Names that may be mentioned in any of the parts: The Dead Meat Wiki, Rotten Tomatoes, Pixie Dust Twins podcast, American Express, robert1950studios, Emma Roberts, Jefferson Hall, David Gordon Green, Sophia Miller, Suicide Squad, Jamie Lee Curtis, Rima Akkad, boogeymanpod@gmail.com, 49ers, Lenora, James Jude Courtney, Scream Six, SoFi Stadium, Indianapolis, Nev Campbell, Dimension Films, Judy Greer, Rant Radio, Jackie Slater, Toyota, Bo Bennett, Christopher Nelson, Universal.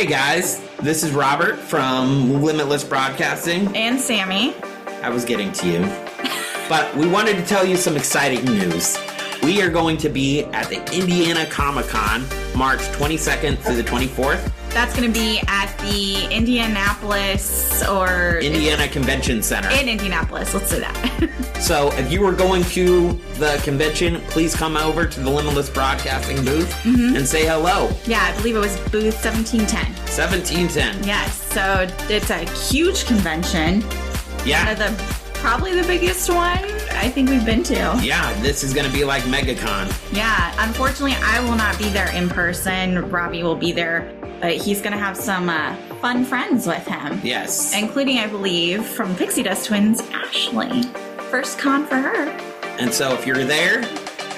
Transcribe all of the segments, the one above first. Hey guys, this is Robert from Limitless Broadcasting. And Sammy. I was getting to you. But we wanted to tell you some exciting news. We are going to be at the Indiana Comic-Con, March 22nd through the 24th. That's going to be at the Indiana Convention Center. In Indianapolis, let's do that. So if you were going to the convention, please come over to the Limitless Broadcasting booth and say hello. Yeah, I believe it was booth 1710. 1710. Yes, so it's a huge convention. Yeah. One of probably the biggest one I think we've been to. Yeah, this is going to be like MegaCon. Yeah, unfortunately, I will not be there in person. Robbie will be there. But he's going to have some fun friends with him. Yes. Including, I believe, from Pixie Dust Twins, Ashley. First con for her. And so if you're there,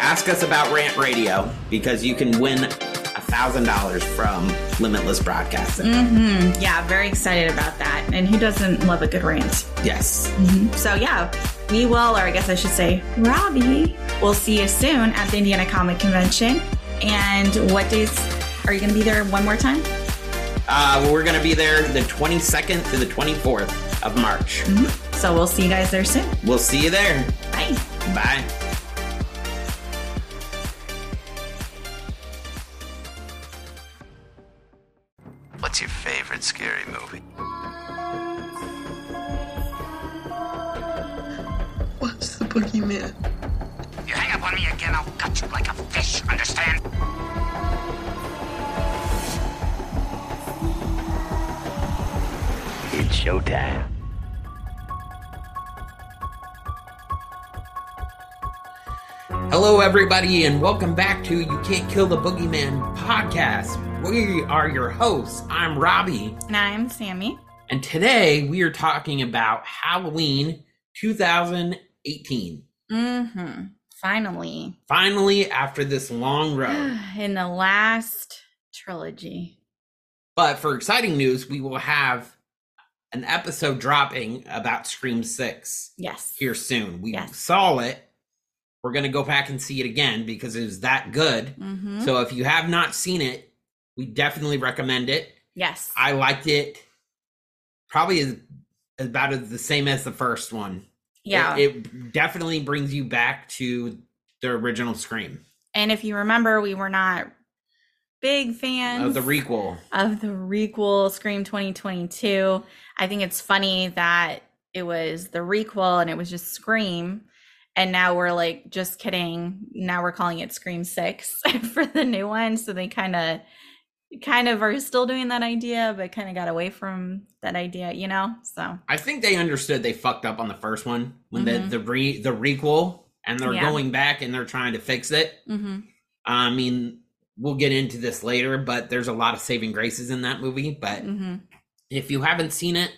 ask us about Rant Radio, because you can win $1,000 from Limitless Broadcasting. Mm-hmm. Yeah, very excited about that. And who doesn't love a good rant? Yes. Mm-hmm. So yeah, we will, or I guess I should say, Robbie, we'll see you soon at the Indiana Comic Convention. And what days... Are you going to be there one more time? We're going to be there the 22nd to the 24th of March. Mm-hmm. So we'll see you guys there soon. We'll see you there. Bye. Bye. What's your favorite scary movie? What's the Boogeyman? You hang up on me again, I'll gut you like a fish, understand? It's showtime. Hello, everybody, and welcome back to You Can't Kill the Boogeyman podcast. We are your hosts. I'm Robbie. And I'm Sammy. And today we are talking about Halloween 2018. Mm-hmm. Finally. Finally, after this long road. In the last trilogy. But for exciting news, we will have an episode dropping about Scream 6. Yes. Here soon. We saw it. We're going to go back and see it again because it was that good. Mm-hmm. So if you have not seen it, we definitely recommend it. Yes. I liked it probably about the same as the first one. Yeah. It definitely brings you back to the original Scream. And if you remember, we were not big fans of the requel. Scream 2022. I think it's funny that it was the requel and it was just Scream. And now we're like, just kidding. Now we're calling it Scream 6 for the new one. So they kind of are still doing that idea, but kind of got away from that idea, you know? So I think they understood they fucked up on the first one when the requel and they're going back and they're trying to fix it. Mm-hmm. I mean, we'll get into this later, but there's a lot of saving graces in that movie. But if you haven't seen it,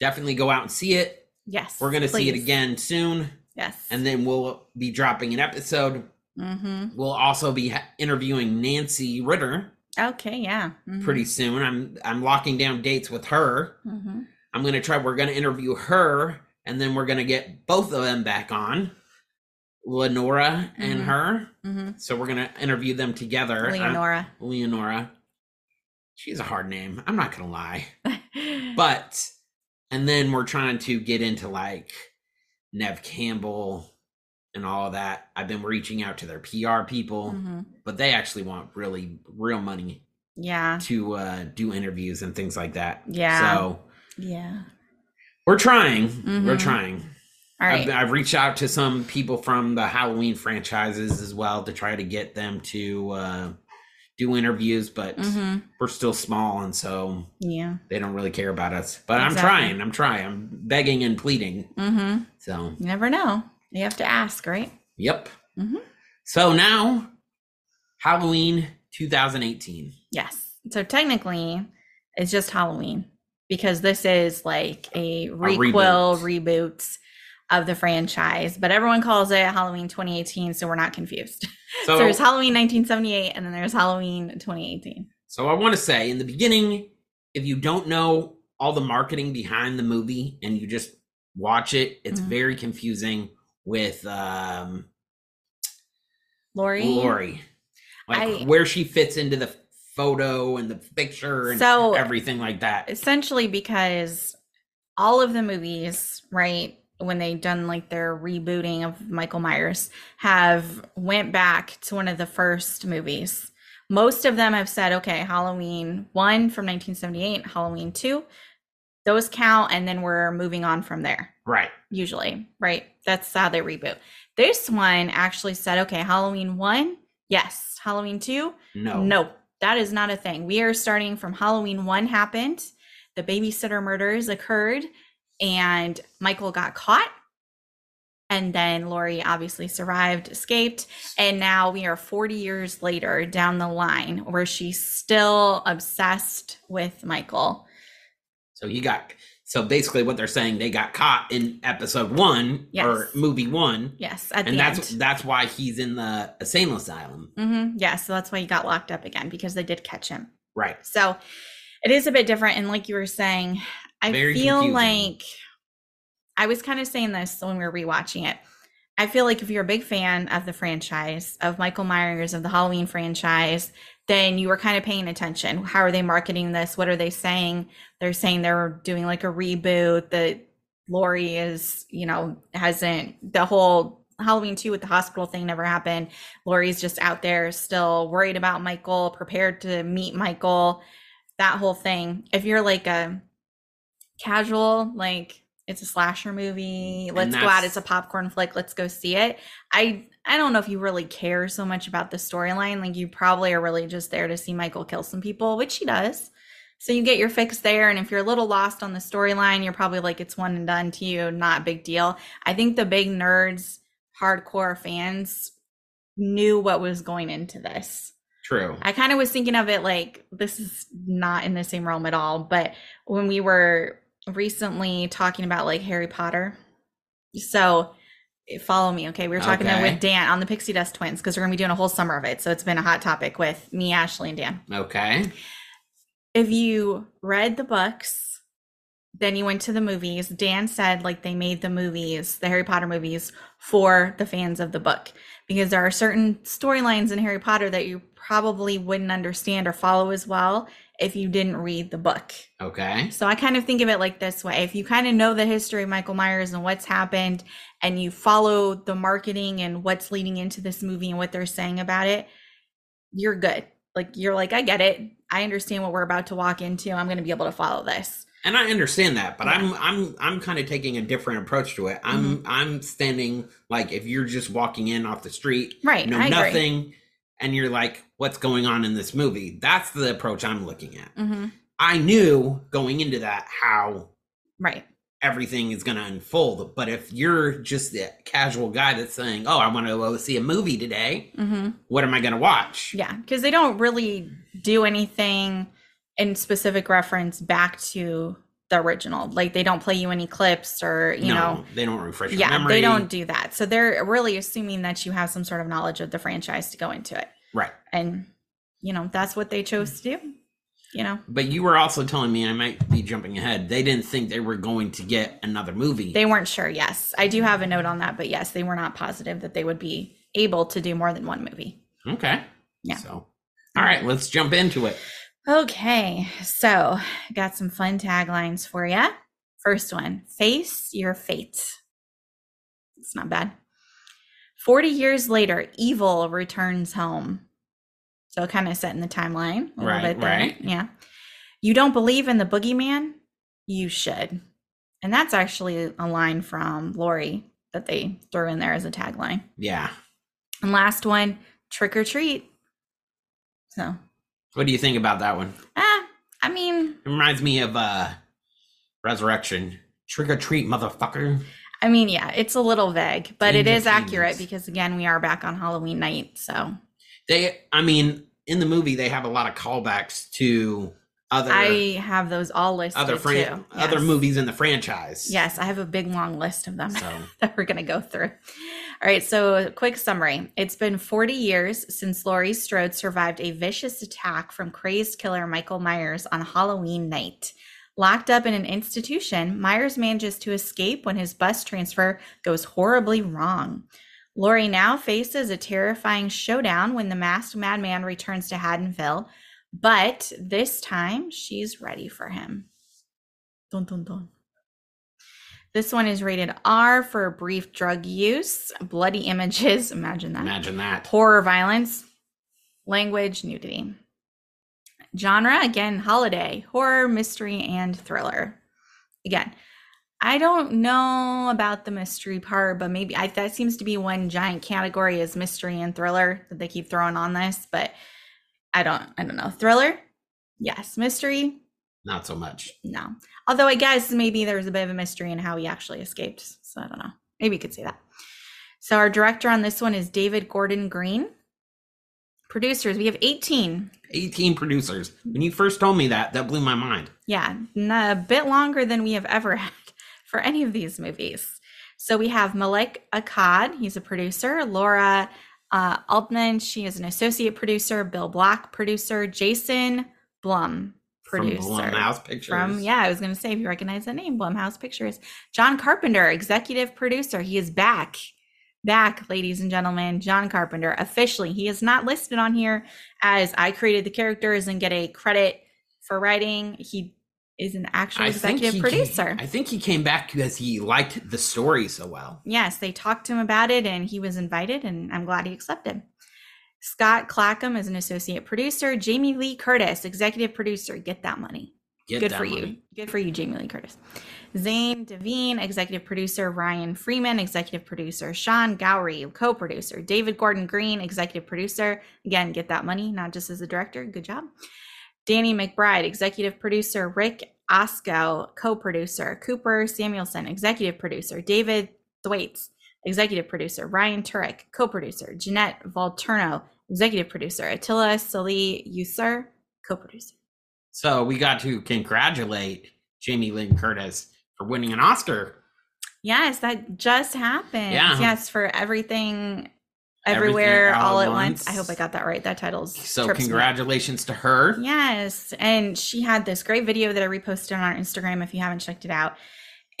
definitely go out and see it. Yes. We're going to see it again soon. Yes. And then we'll be dropping an episode. Mm-hmm. We'll also be interviewing Nancy Ritter. Okay, yeah. Mm-hmm. Pretty soon. I'm locking down dates with her. Mm-hmm. We're going to interview her, and then we're going to get both of them back on. Lenora and her. Mm-hmm. So we're going to interview them together. Leonora. She's a hard name. I'm not going to lie. But, and then we're trying to get into like Nev Campbell and all of that. I've been reaching out to their PR people, but they actually want really real money. Yeah. To do interviews and things like that. Yeah. So, yeah. We're trying. Mm-hmm. We're trying. All right. I've reached out to some people from the Halloween franchises as well to try to get them to do interviews, but we're still small, and so they don't really care about us. But exactly. I'm trying. I'm begging and pleading. Mm-hmm. So you never know. You have to ask, right? Yep. Mm-hmm. So now, Halloween 2018. Yes. So technically, it's just Halloween because this is like a requel, reboots of the franchise, but everyone calls it Halloween 2018, so we're not confused. So there's Halloween 1978, and then there's Halloween 2018. So I want to say, in the beginning, if you don't know all the marketing behind the movie and you just watch it, it's very confusing with Lori. Like where she fits into the photo and the picture and so everything like that. Essentially, because all of the movies, right, when they done like their rebooting of Michael Myers, have went back to one of the first movies. Most of them have said, okay, Halloween 1 from 1978, Halloween 2, those count, and then we're moving on from there. Right. Usually, right? That's how they reboot. This one actually said, okay, Halloween 1, yes. Halloween 2, no. That is not a thing. We are starting from Halloween 1 happened, the babysitter murders occurred, and Michael got caught. And then Laurie obviously survived, escaped. And now we are 40 years later down the line where she's still obsessed with Michael. So basically what they're saying, they got caught in episode 1, yes, or movie 1. Yes. That's why he's in the insane asylum. Mm-hmm. Yeah. So that's why he got locked up again, because they did catch him. Right. So it is a bit different. And like you were saying, I feel confusing. Like, I was kind of saying this when we were rewatching it. I feel like if you're a big fan of the franchise, of Michael Myers, of the Halloween franchise, then you were kind of paying attention. How are they marketing this? What are they saying? They're saying they're doing like a reboot, that Laurie is, hasn't, the whole Halloween 2 with the hospital thing never happened. Laurie's just out there still worried about Michael, prepared to meet Michael, that whole thing. If you're like a casual, like, it's a slasher movie, let's go out, it's a popcorn flick, let's go see it. I don't know if you really care so much about the storyline. Like, you probably are really just there to see Michael kill some people, which he does. So you get your fix there. And if you're a little lost on the storyline, you're probably like, it's one and done to you, not a big deal. I think the big nerds, hardcore fans knew what was going into this. True. I kind of was thinking of it like, this is not in the same realm at all. But when we were recently talking about like Harry Potter, so follow me, okay, we were talking about with Dan on the Pixie Dust Twins, because we're gonna be doing a whole summer of it, so it's been a hot topic with me, Ashley, and Dan. Okay, if you read the books, then you went to the movies, Dan said like they made the movies, the Harry Potter movies, for the fans of the book, because there are certain storylines in Harry Potter that you probably wouldn't understand or follow as well if you didn't read the book. Okay. So I kind of think of it like this way. If you kind of know the history of Michael Myers and what's happened, and you follow the marketing and what's leading into this movie and what they're saying about it, you're good. Like, you're like, I get it. I understand what we're about to walk into. I'm going to be able to follow this. And I understand that, but yeah. I'm kind of taking a different approach to it. I'm standing like, if you're just walking in off the street, right, I agree. And you're like, what's going on in this movie? That's the approach I'm looking at. Mm-hmm. I knew going into that how everything is going to unfold. But if you're just the casual guy that's saying, oh, I want to go see a movie today, what am I going to watch? Yeah, because they don't really do anything in specific reference back to the original. Like, they don't play you any clips or, they don't refresh your memory. They don't do that. So they're really assuming that you have some sort of knowledge of the franchise to go into it. Right. And, that's what they chose to do, But you were also telling me, I might be jumping ahead, they didn't think they were going to get another movie. They weren't sure. Yes. I do have a note on that, but yes, they were not positive that they would be able to do more than one movie. Okay. Yeah. So, all right, let's jump into it. Okay, so got some fun taglines for you. First one, face your fate. It's not bad. 40 years later, evil returns home. So kind of setting the timeline a little bit there. Right. Yeah. You don't believe in the boogeyman? You should. And that's actually a line from Laurie that they threw in there as a tagline. Yeah. And last one, trick or treat. So. What do you think about that one? I mean, it reminds me of Resurrection. Trick or treat, motherfucker. I mean, yeah, it's a little vague, but it is accurate because, again, we are back on Halloween night. So in the movie, they have a lot of callbacks to other. I have those all listed too. Yes. Other movies in the franchise. Yes, I have a big long list of them that we're gonna go through. All right, so quick summary. It's been 40 years since Laurie Strode survived a vicious attack from crazed killer Michael Myers on Halloween night. Locked up in an institution, Myers manages to escape when his bus transfer goes horribly wrong. Laurie now faces a terrifying showdown when the masked madman returns to Haddonville. But this time she's ready for him. Dun, dun, dun. This one is rated R for brief drug use, bloody images. Imagine that. Imagine that. Horror, violence, language, nudity. Genre, again, holiday, horror, mystery, and thriller. Again, I don't know about the mystery part, but maybe that seems to be one giant category is mystery and thriller that they keep throwing on this, but I don't know. Thriller? Yes. Mystery? Not so much. No. Although I guess maybe there was a bit of a mystery in how he actually escaped. So I don't know. Maybe you could say that. So our director on this one is David Gordon Green. Producers, we have 18. 18 producers. When you first told me that, that blew my mind. Yeah, a bit longer than we have ever had for any of these movies. So we have Malik Akkad, he's a producer. Laura Altman, she is an associate producer. Bill Black, producer. Jason Blum, producer. From Blumhouse Pictures. Yeah, I was going to say, if you recognize that name, Blumhouse Pictures. John Carpenter, executive producer. He is back. Back, ladies and gentlemen, John Carpenter, officially. He is not listed on here as I created the characters and get a credit for writing. He is an actual executive producer. I think he came back because he liked the story so well. Yes, they talked to him about it and he was invited, and I'm glad he accepted. Scott Clackham is an associate producer. Jamie Lee Curtis, executive producer. Get that money. Good for you. Good for you, Jamie Lee Curtis. Zane Devine, executive producer. Ryan Freeman, executive producer. Sean Gowrie, co-producer. David Gordon Green, executive producer. Again, get that money, not just as a director. Good job. Danny McBride, executive producer. Rick Osko, co-producer. Cooper Samuelson, executive producer. David Thwaites, executive producer. Ryan Turek, co-producer. Jeanette Volturno, executive producer. Attila Salih Yusser, co-producer. So we got to congratulate Jamie Lee Curtis for winning an Oscar. Yes, that just happened. Yeah. Yes, for Everything, Everywhere, All at Once. I hope I got that right. That title's so congratulations to her. Yes, and she had this great video that I reposted on our Instagram if you haven't checked it out.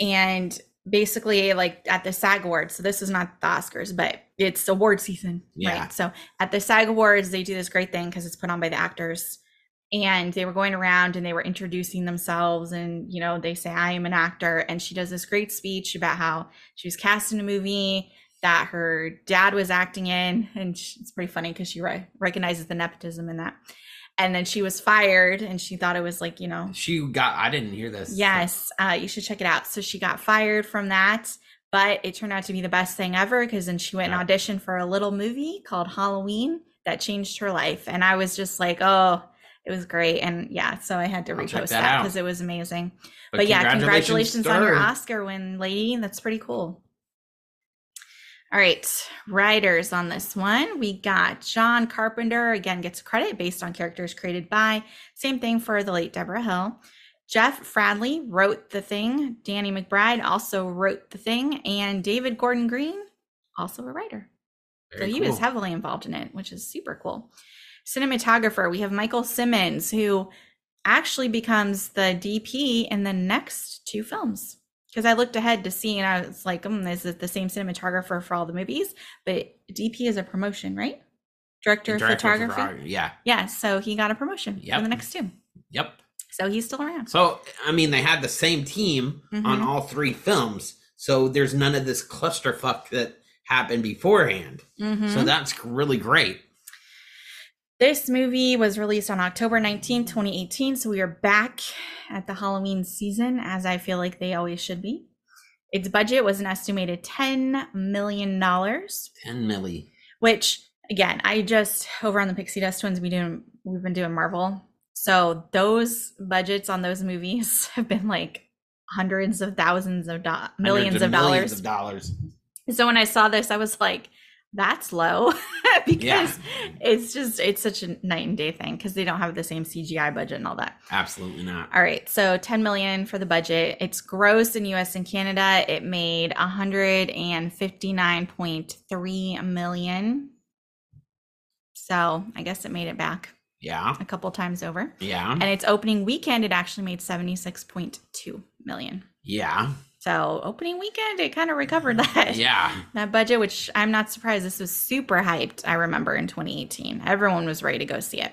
And basically, like at the SAG Awards, so this is not the Oscars, but it's award season, yeah. Right? So at the SAG Awards, they do this great thing because it's put on by the actors. And they were going around and they were introducing themselves and, you know, they say, I am an actor. And she does this great speech about how she was cast in a movie that her dad was acting in. And it's pretty funny because she recognizes the nepotism in that. And then she was fired and she thought it was like, you know. I didn't hear this. Yes, you should check it out. So she got fired from that. But it turned out to be the best thing ever because then she went and auditioned for a little movie called Halloween that changed her life. And I was just like, oh. It was great. And yeah, so I had to repost that because it was amazing. But yeah, congratulations on your Oscar win, lady. That's pretty cool. All right. Writers on this one. We got John Carpenter, again, gets credit based on characters created by. Same thing for the late Deborah Hill. Jeff Fradley wrote The Thing. Danny McBride also wrote The Thing. And David Gordon Green, also a writer. So he was heavily involved in it, which is super cool. Cinematographer, we have Michael Simmons, who actually becomes the DP in the next two films. Because I looked ahead to see and I was like, this is the same cinematographer for all the movies, but DP is a promotion, right? Director of photography. Yeah. Yeah. So he got a promotion for the next two. Yep. So he's still around. So, I mean, they had the same team on all three films. So there's none of this clusterfuck that happened beforehand. So that's really great. This movie was released on October 19, 2018, so we are back at the Halloween season, as I feel like they always should be. Its budget was an estimated $10 million. $10 million. Which, again, over on the Pixie Dust Twins, we've been doing Marvel. So those budgets on those movies have been like hundreds of thousands of millions of dollars. Millions of dollars. So when I saw this, I was like, that's low because it's such a night and day thing because they don't have the same CGI budget and all that. Absolutely not. All right. So 10 million for the budget. It's gross in US and Canada. It made 159.3 million. So I guess it made it back. Yeah. A couple times over. Yeah. And its opening weekend, it actually made 76.2 million. Yeah. So opening weekend, it kind of recovered that. Yeah. That budget, which I'm not surprised. This was super hyped, I remember, in 2018. Everyone was ready to go see it.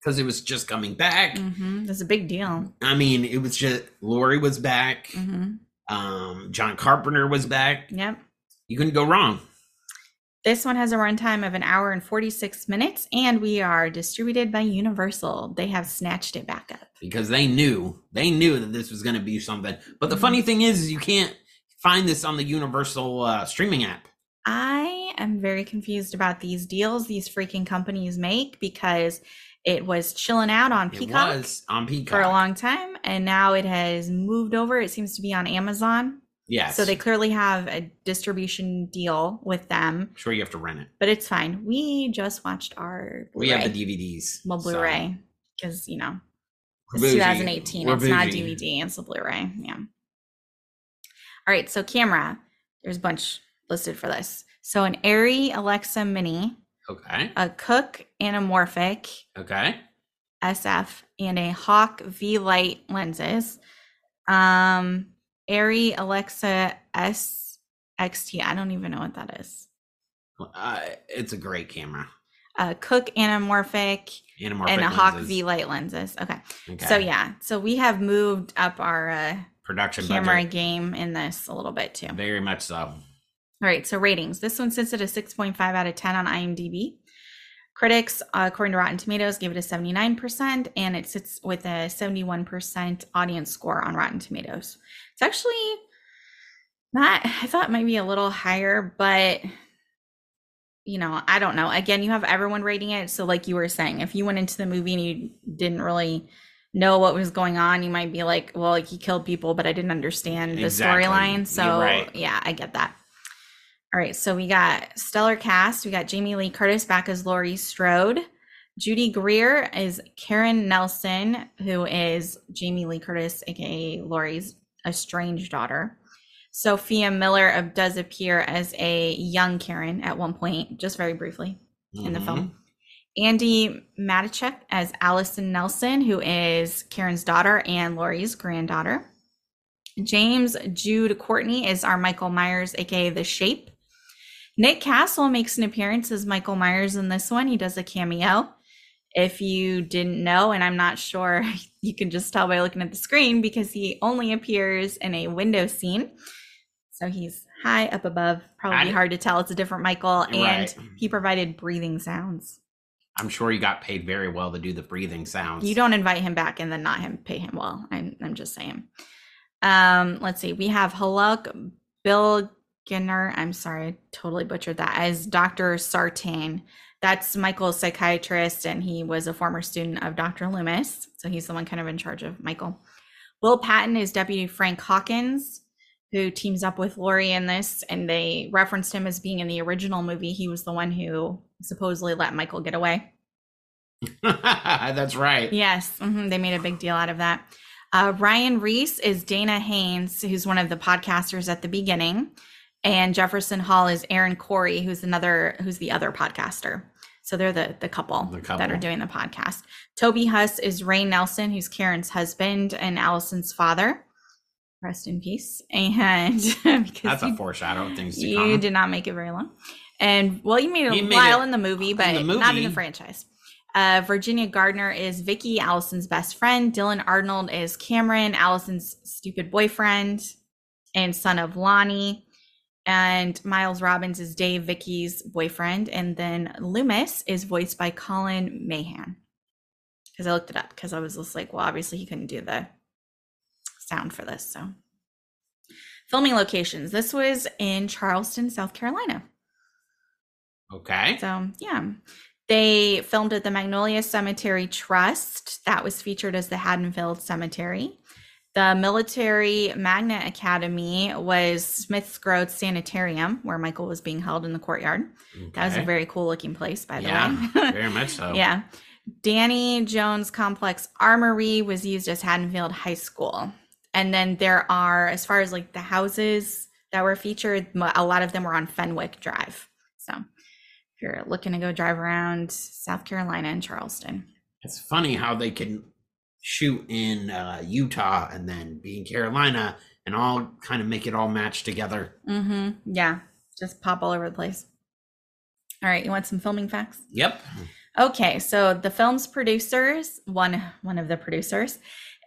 because it was just coming back. Mm-hmm. That's a big deal. I mean, it was just, Laurie was back. Mm-hmm. John Carpenter was back. Yep. You couldn't go wrong. This one has a runtime of an hour and 46 minutes, and we are distributed by Universal. They have snatched it back up. Because they knew that this was going to be something. But the funny thing is you can't find this on the Universal streaming app. I am very confused about these deals these freaking companies make, because it was chilling out on Peacock. It was on Peacock for a long time, and now it has moved over. It seems to be on Amazon. Yes. So they clearly have a distribution deal with them. I'm sure you have to rent it. But it's fine. We just watched our Blu-ray. We have the DVDs. Well, Blu-ray. Because, so. You know, it's 2018. We're not a DVD. It's a Blu-ray. Yeah. All right. So camera. There's a bunch listed for this. So an Arri Alexa mini. Okay. A Cooke anamorphic. Okay. SF. And a Hawk V light lenses. Arri Alexa SXT. I don't even know what that is. It's a great camera. Cooke anamorphic and a lenses. Hawk V light lenses. Okay. So yeah. So we have moved up our production camera budget. Game in this a little bit too. Very much so. All right. So ratings. This one sits at a 6.5 out of 10 on IMDb. Critics, according to Rotten Tomatoes, gave it a 79%, and it sits with a 71% audience score on Rotten Tomatoes. It's actually not, I thought it might be a little higher, but, you know, I don't know. Again, you have everyone rating it. So like you were saying, if you went into the movie and you didn't really know what was going on, you might be like, well, like he killed people, but I didn't understand the storyline. So right. Yeah, I get that. All right, so we got stellar cast. We got Jamie Lee Curtis back as Laurie Strode. Judy Greer is Karen Nelson, who is Jamie Lee Curtis, aka Laurie's estranged daughter. Sophia Miller does appear as a young Karen at one point, just very briefly in the film. Andy Matichuk as Allison Nelson, who is Karen's daughter and Laurie's granddaughter. James Jude Courtney is our Michael Myers, aka The Shape. Nick Castle makes an appearance as Michael Myers in this one. He does a cameo. If you didn't know, and I'm not sure, you can just tell by looking at the screen because he only appears in a window scene. So he's high up above. Probably hard to tell. It's a different Michael. And he provided breathing sounds. I'm sure he got paid very well to do the breathing sounds. You don't invite him back and then not him pay him well. I'm just saying. Let's see. We have Haluk Bill. I'm sorry, I totally butchered that, as Dr. Sartain. That's Michael's psychiatrist, and he was a former student of Dr. Loomis, so he's the one kind of in charge of Michael. Will Patton is Deputy Frank Hawkins, who teams up with Laurie in this, and they referenced him as being in the original movie. He was the one who supposedly let Michael get away. That's right. Yes, they made a big deal out of that. Ryan Reese is Dana Haynes, who's one of the podcasters at the beginning. And Jefferson Hall is Aaron Corey, who's the other podcaster. So they're the couple that are doing the podcast. Toby Huss is Ray Nelson, who's Karen's husband and Allison's father. Rest in peace. And that's a foreshadow of things to come. You did not make it very long. And well, you made it a while in the movie, but not in the franchise. Virginia Gardner is Vicky, Allison's best friend. Dylan Arnold is Cameron, Allison's stupid boyfriend and son of Lonnie. And Miles Robbins is Dave, Vicky's boyfriend. And then Loomis is voiced by Colin Mahan. Because I looked it up because I was just like, well, obviously he couldn't do the sound for this. So filming locations. This was in Charleston, South Carolina. Okay. So, yeah. They filmed at the Magnolia Cemetery Trust. That was featured as the Haddonfield Cemetery. The Military Magnet Academy was Smith's Grove Sanitarium, where Michael was being held in the courtyard. Okay. That was a very cool looking place, by the way. Yeah, very much so. Yeah. Danny Jones Complex Armory was used as Haddonfield High School. And then there are, as far as like the houses that were featured, a lot of them were on Fenwick Drive. So if you're looking to go drive around South Carolina and Charleston. It's funny how they can shoot in Utah and then be in Carolina and all kind of make it all match together. Yeah, just pop all over the place. All right, you want some filming facts? Yep. Okay, so the film's producers, one of the producers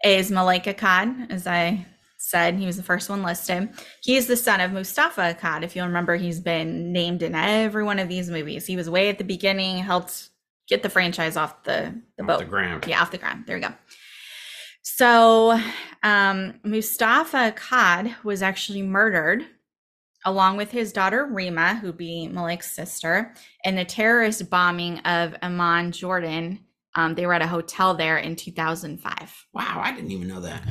is Malik Akkad. As I said, he was the first one listed. He is the son of Mustafa Akkad. If you'll remember, he's been named in every one of these movies. He was way at the beginning, helped get the franchise off the boat. Off the ground. Yeah, off the ground. There we go. So Mustafa Akkad was actually murdered along with his daughter Rima, who'd be Malik's sister, in the terrorist bombing of Amman, Jordan. They were at a hotel there in 2005. Wow, I didn't even know that.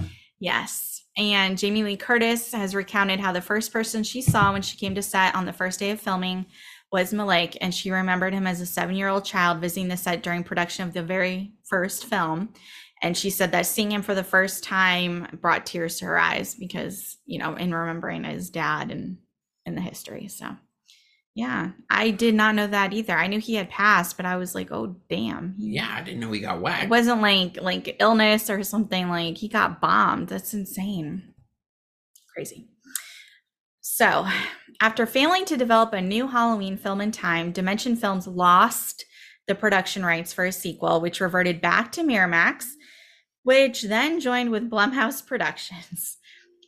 Yes. And Jamie Lee Curtis has recounted how the first person she saw when she came to set on the first day of filming was Malik, and she remembered him as a 7-year-old child visiting the set during production of the very first film. And she said that seeing him for the first time brought tears to her eyes because, you know, in remembering his dad and in the history. So yeah, I did not know that either. I knew he had passed, but I was like, oh damn. Yeah, I didn't know he got whacked. It wasn't like illness or something, like he got bombed. That's insane. Crazy. So after failing to develop a new Halloween film in time, Dimension Films lost the production rights for a sequel, which reverted back to Miramax, which then joined with Blumhouse Productions.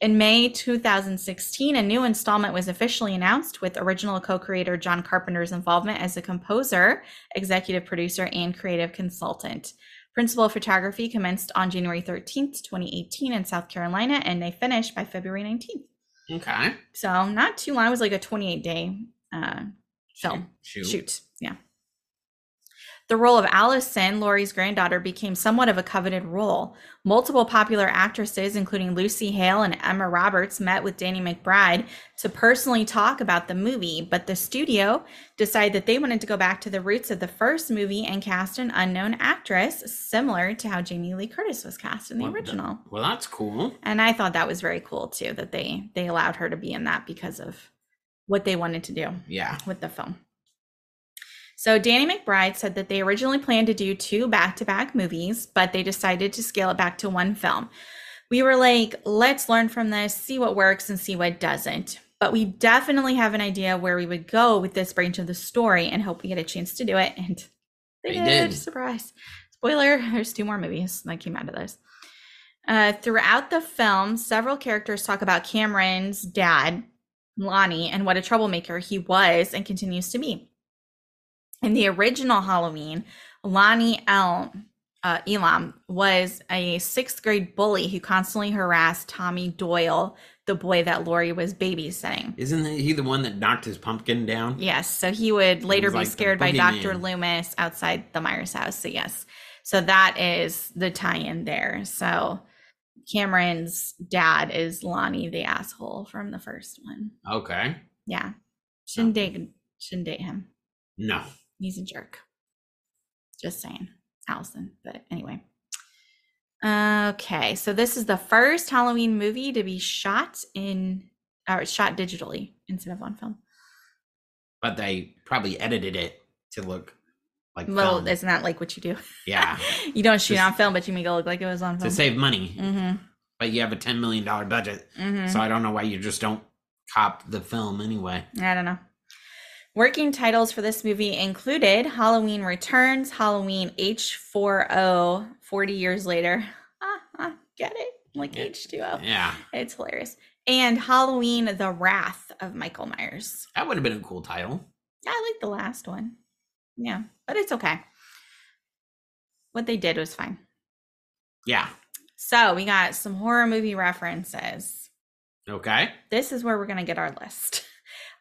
In May 2016, a new installment was officially announced with original co-creator John Carpenter's involvement as a composer, executive producer, and creative consultant. Principal photography commenced on January 13th, 2018 in South Carolina, and they finished by February 19th. Okay. So not too long. It was like a 28-day film. Shoot. Yeah. The role of Allison, Laurie's granddaughter, became somewhat of a coveted role. Multiple popular actresses, including Lucy Hale and Emma Roberts, met with Danny McBride to personally talk about the movie, but the studio decided that they wanted to go back to the roots of the first movie and cast an unknown actress, similar to how Jamie Lee Curtis was cast in the original. Well, that's cool. And I thought that was very cool, too, that they allowed her to be in that because of what they wanted to do with the film. So Danny McBride said that they originally planned to do 2 back-to-back movies, but they decided to scale it back to 1 film. We were like, let's learn from this, see what works and see what doesn't. But we definitely have an idea where we would go with this branch of the story and hope we get a chance to do it. And they did. Surprise. Spoiler, there's 2 more movies that came out of this. Throughout the film, several characters talk about Cameron's dad, Lonnie, and what a troublemaker he was and continues to be. In the original Halloween, Lonnie Elm, Elam was a 6th-grade bully who constantly harassed Tommy Doyle, the boy that Laurie was babysitting. Isn't he the one that knocked his pumpkin down? Yes. So he would later be scared by Dr. Loomis outside the Myers house. So yes. So that is the tie-in there. So Cameron's dad is Lonnie the asshole from the first one. Okay. Yeah. Shouldn't date him. No. He's a jerk. Just saying, Allison. But anyway. Okay, so this is the first Halloween movie to be shot digitally instead of on film. But they probably edited it to look like film. Isn't that like what you do? Yeah. You don't shoot on film, but you make it look like it was on film. To save money. Mm-hmm. But you have a $10 million budget. Mm-hmm. So I don't know why you just don't cop the film anyway. I don't know. Working titles for this movie included Halloween Returns, Halloween H40, 40 years later. Get it? Like H2O. Yeah. It's hilarious. And Halloween The Wrath of Michael Myers. That would have been a cool title. Yeah, I like the last one. Yeah, but it's okay. What they did was fine. Yeah. So we got some horror movie references. Okay. This is where we're going to get our list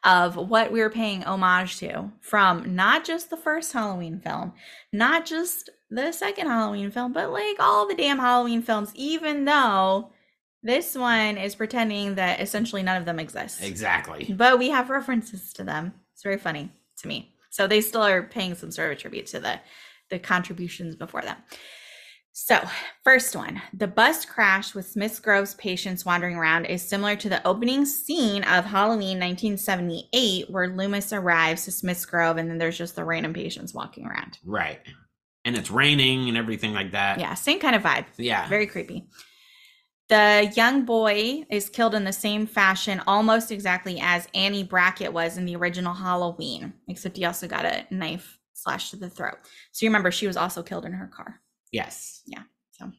of what we were paying homage to from not just the first Halloween film, not just the second Halloween film, but like all the damn Halloween films, even though this one is pretending that essentially none of them exist. Exactly. But we have references to them. It's very funny to me. So they still are paying some sort of tribute to the contributions before them. So, first one, the bus crash with Smith Grove's patients wandering around is similar to the opening scene of Halloween 1978, where Loomis arrives to Smith Grove, and then there's just the random patients walking around. Right. And it's raining and everything like that. Yeah, same kind of vibe. Yeah. Very creepy. The young boy is killed in the same fashion, almost exactly as Annie Brackett was in the original Halloween, except he also got a knife slash to the throat. So you remember she was also killed in her car. Yes. Yeah. So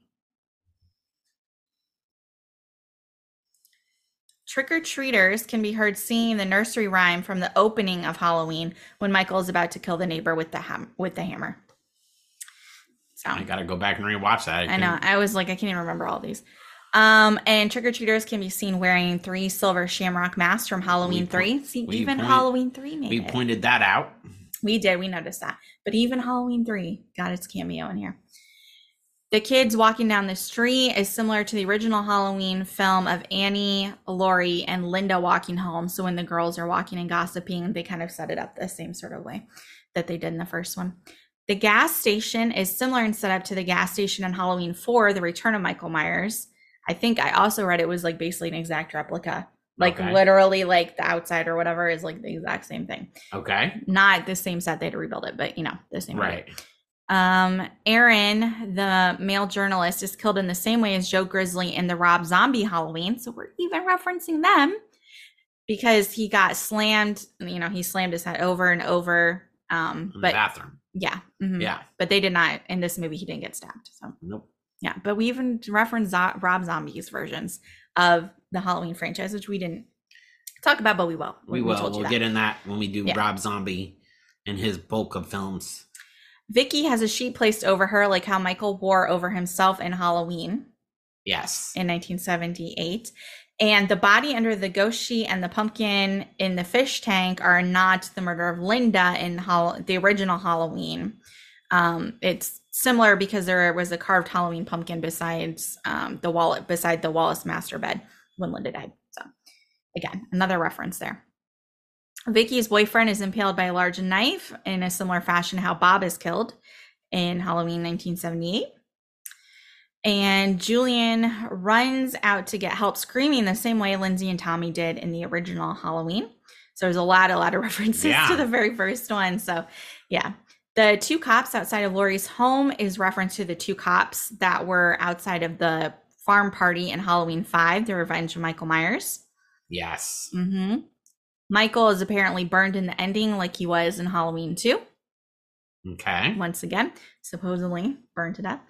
trick-or-treaters can be heard singing the nursery rhyme from the opening of Halloween when Michael is about to kill the neighbor with the hammer. So I gotta go back and rewatch that. I know. I was like, I can't even remember all these. And trick-or-treaters can be seen wearing 3 silver shamrock masks from Halloween 3. See, even Halloween 3 made it. We pointed that out. We did. We noticed that. But even Halloween 3 got its cameo in here. The kids walking down the street is similar to the original Halloween film of Annie, Laurie, and Linda walking home. So when the girls are walking and gossiping, they kind of set it up the same sort of way that they did in the first one. The gas station is similar in setup to the gas station in Halloween 4, The Return of Michael Myers. I think I also read it was like basically an exact replica. Like literally like the outside or whatever is like the exact same thing. Okay. Not the same set. They had to rebuild it, but you know, the same right. way. Aaron, the male journalist, is killed in the same way as Joe Grizzly in the Rob Zombie Halloween. So we're even referencing them because he got slammed. You know, he slammed his head over and over. In the bathroom. Yeah. Mm-hmm. Yeah. But they did not. In this movie, he didn't get stabbed. So nope. Yeah. But we even referenced Rob Zombie's versions of the Halloween franchise, which we didn't talk about, but we will. We'll get in that when we do Rob Zombie and his bulk of films. Vicky has a sheet placed over her, like how Michael wore over himself in Halloween. Yes. In 1978. And the body under the ghost sheet and the pumpkin in the fish tank are not the murder of Linda in the original Halloween. It's similar because there was a carved Halloween pumpkin beside the Wallace master bed when Linda died. So again, another reference there. Vicky's boyfriend is impaled by a large knife in a similar fashion how Bob is killed in Halloween 1978. And Julian runs out to get help screaming the same way Lindsay and Tommy did in the original Halloween. So there's a lot of references to the very first one. So yeah. The 2 cops outside of Laurie's home is reference to the 2 cops that were outside of the farm party in Halloween 5, The Revenge of Michael Myers. Yes. Mm-hmm. Michael is apparently burned in the ending like he was in Halloween 2. Okay. Once again, supposedly burned to death.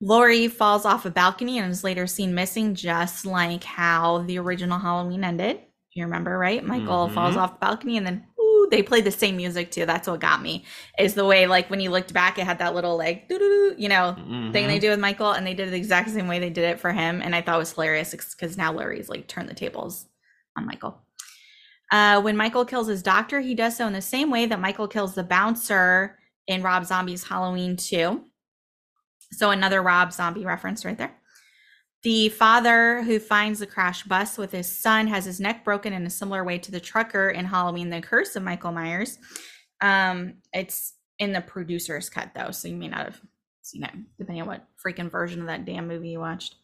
Laurie falls off a balcony and is later seen missing, just like how the original Halloween ended. You remember, right? Michael falls off the balcony and then, ooh, they played the same music too. That's what got me, is the way, like, when you looked back, it had that little, like, doo-doo-doo, you know, thing they do with Michael. And they did it the exact same way they did it for him. And I thought it was hilarious because now Laurie's, like, turned the tables on Michael. When Michael kills his doctor, he does so in the same way that Michael kills the bouncer in Rob Zombie's Halloween 2. So another Rob Zombie reference right there. The father who finds the crash bus with his son has his neck broken in a similar way to the trucker in Halloween, The Curse of Michael Myers. It's in the producer's cut, though, so you may not have seen it, depending on what freaking version of that damn movie you watched.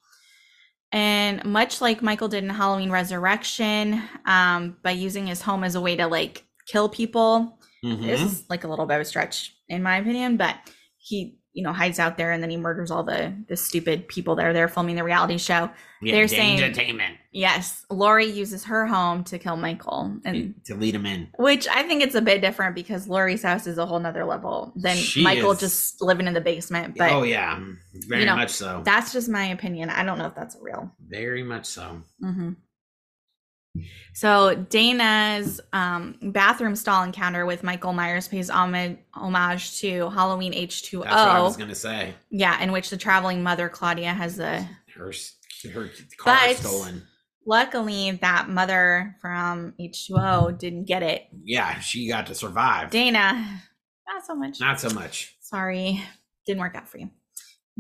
And much like Michael did in Halloween Resurrection, by using his home as a way to, like, kill people, this is, like, a little bit of a stretch, in my opinion, but he, you know, hides out there and then he murders all the stupid people that are there filming the reality show. Yeah, they're saying entertainment. Yes, Laurie uses her home to kill Michael and to lead him in, which I think it's a bit different because Laurie's house is a whole nother level than Michael just living in the basement. But oh yeah, very much so. That's just my opinion. I don't know if that's real. Very much so. Mm-hmm. So Dana's bathroom stall encounter with Michael Myers pays homage to Halloween H2O. That's what I was going to say. Yeah, in which the traveling mother Claudia has her car stolen. Luckily, that mother from H2O didn't get it. Yeah, she got to survive. Dana, not so much. Not so much. Sorry, didn't work out for you.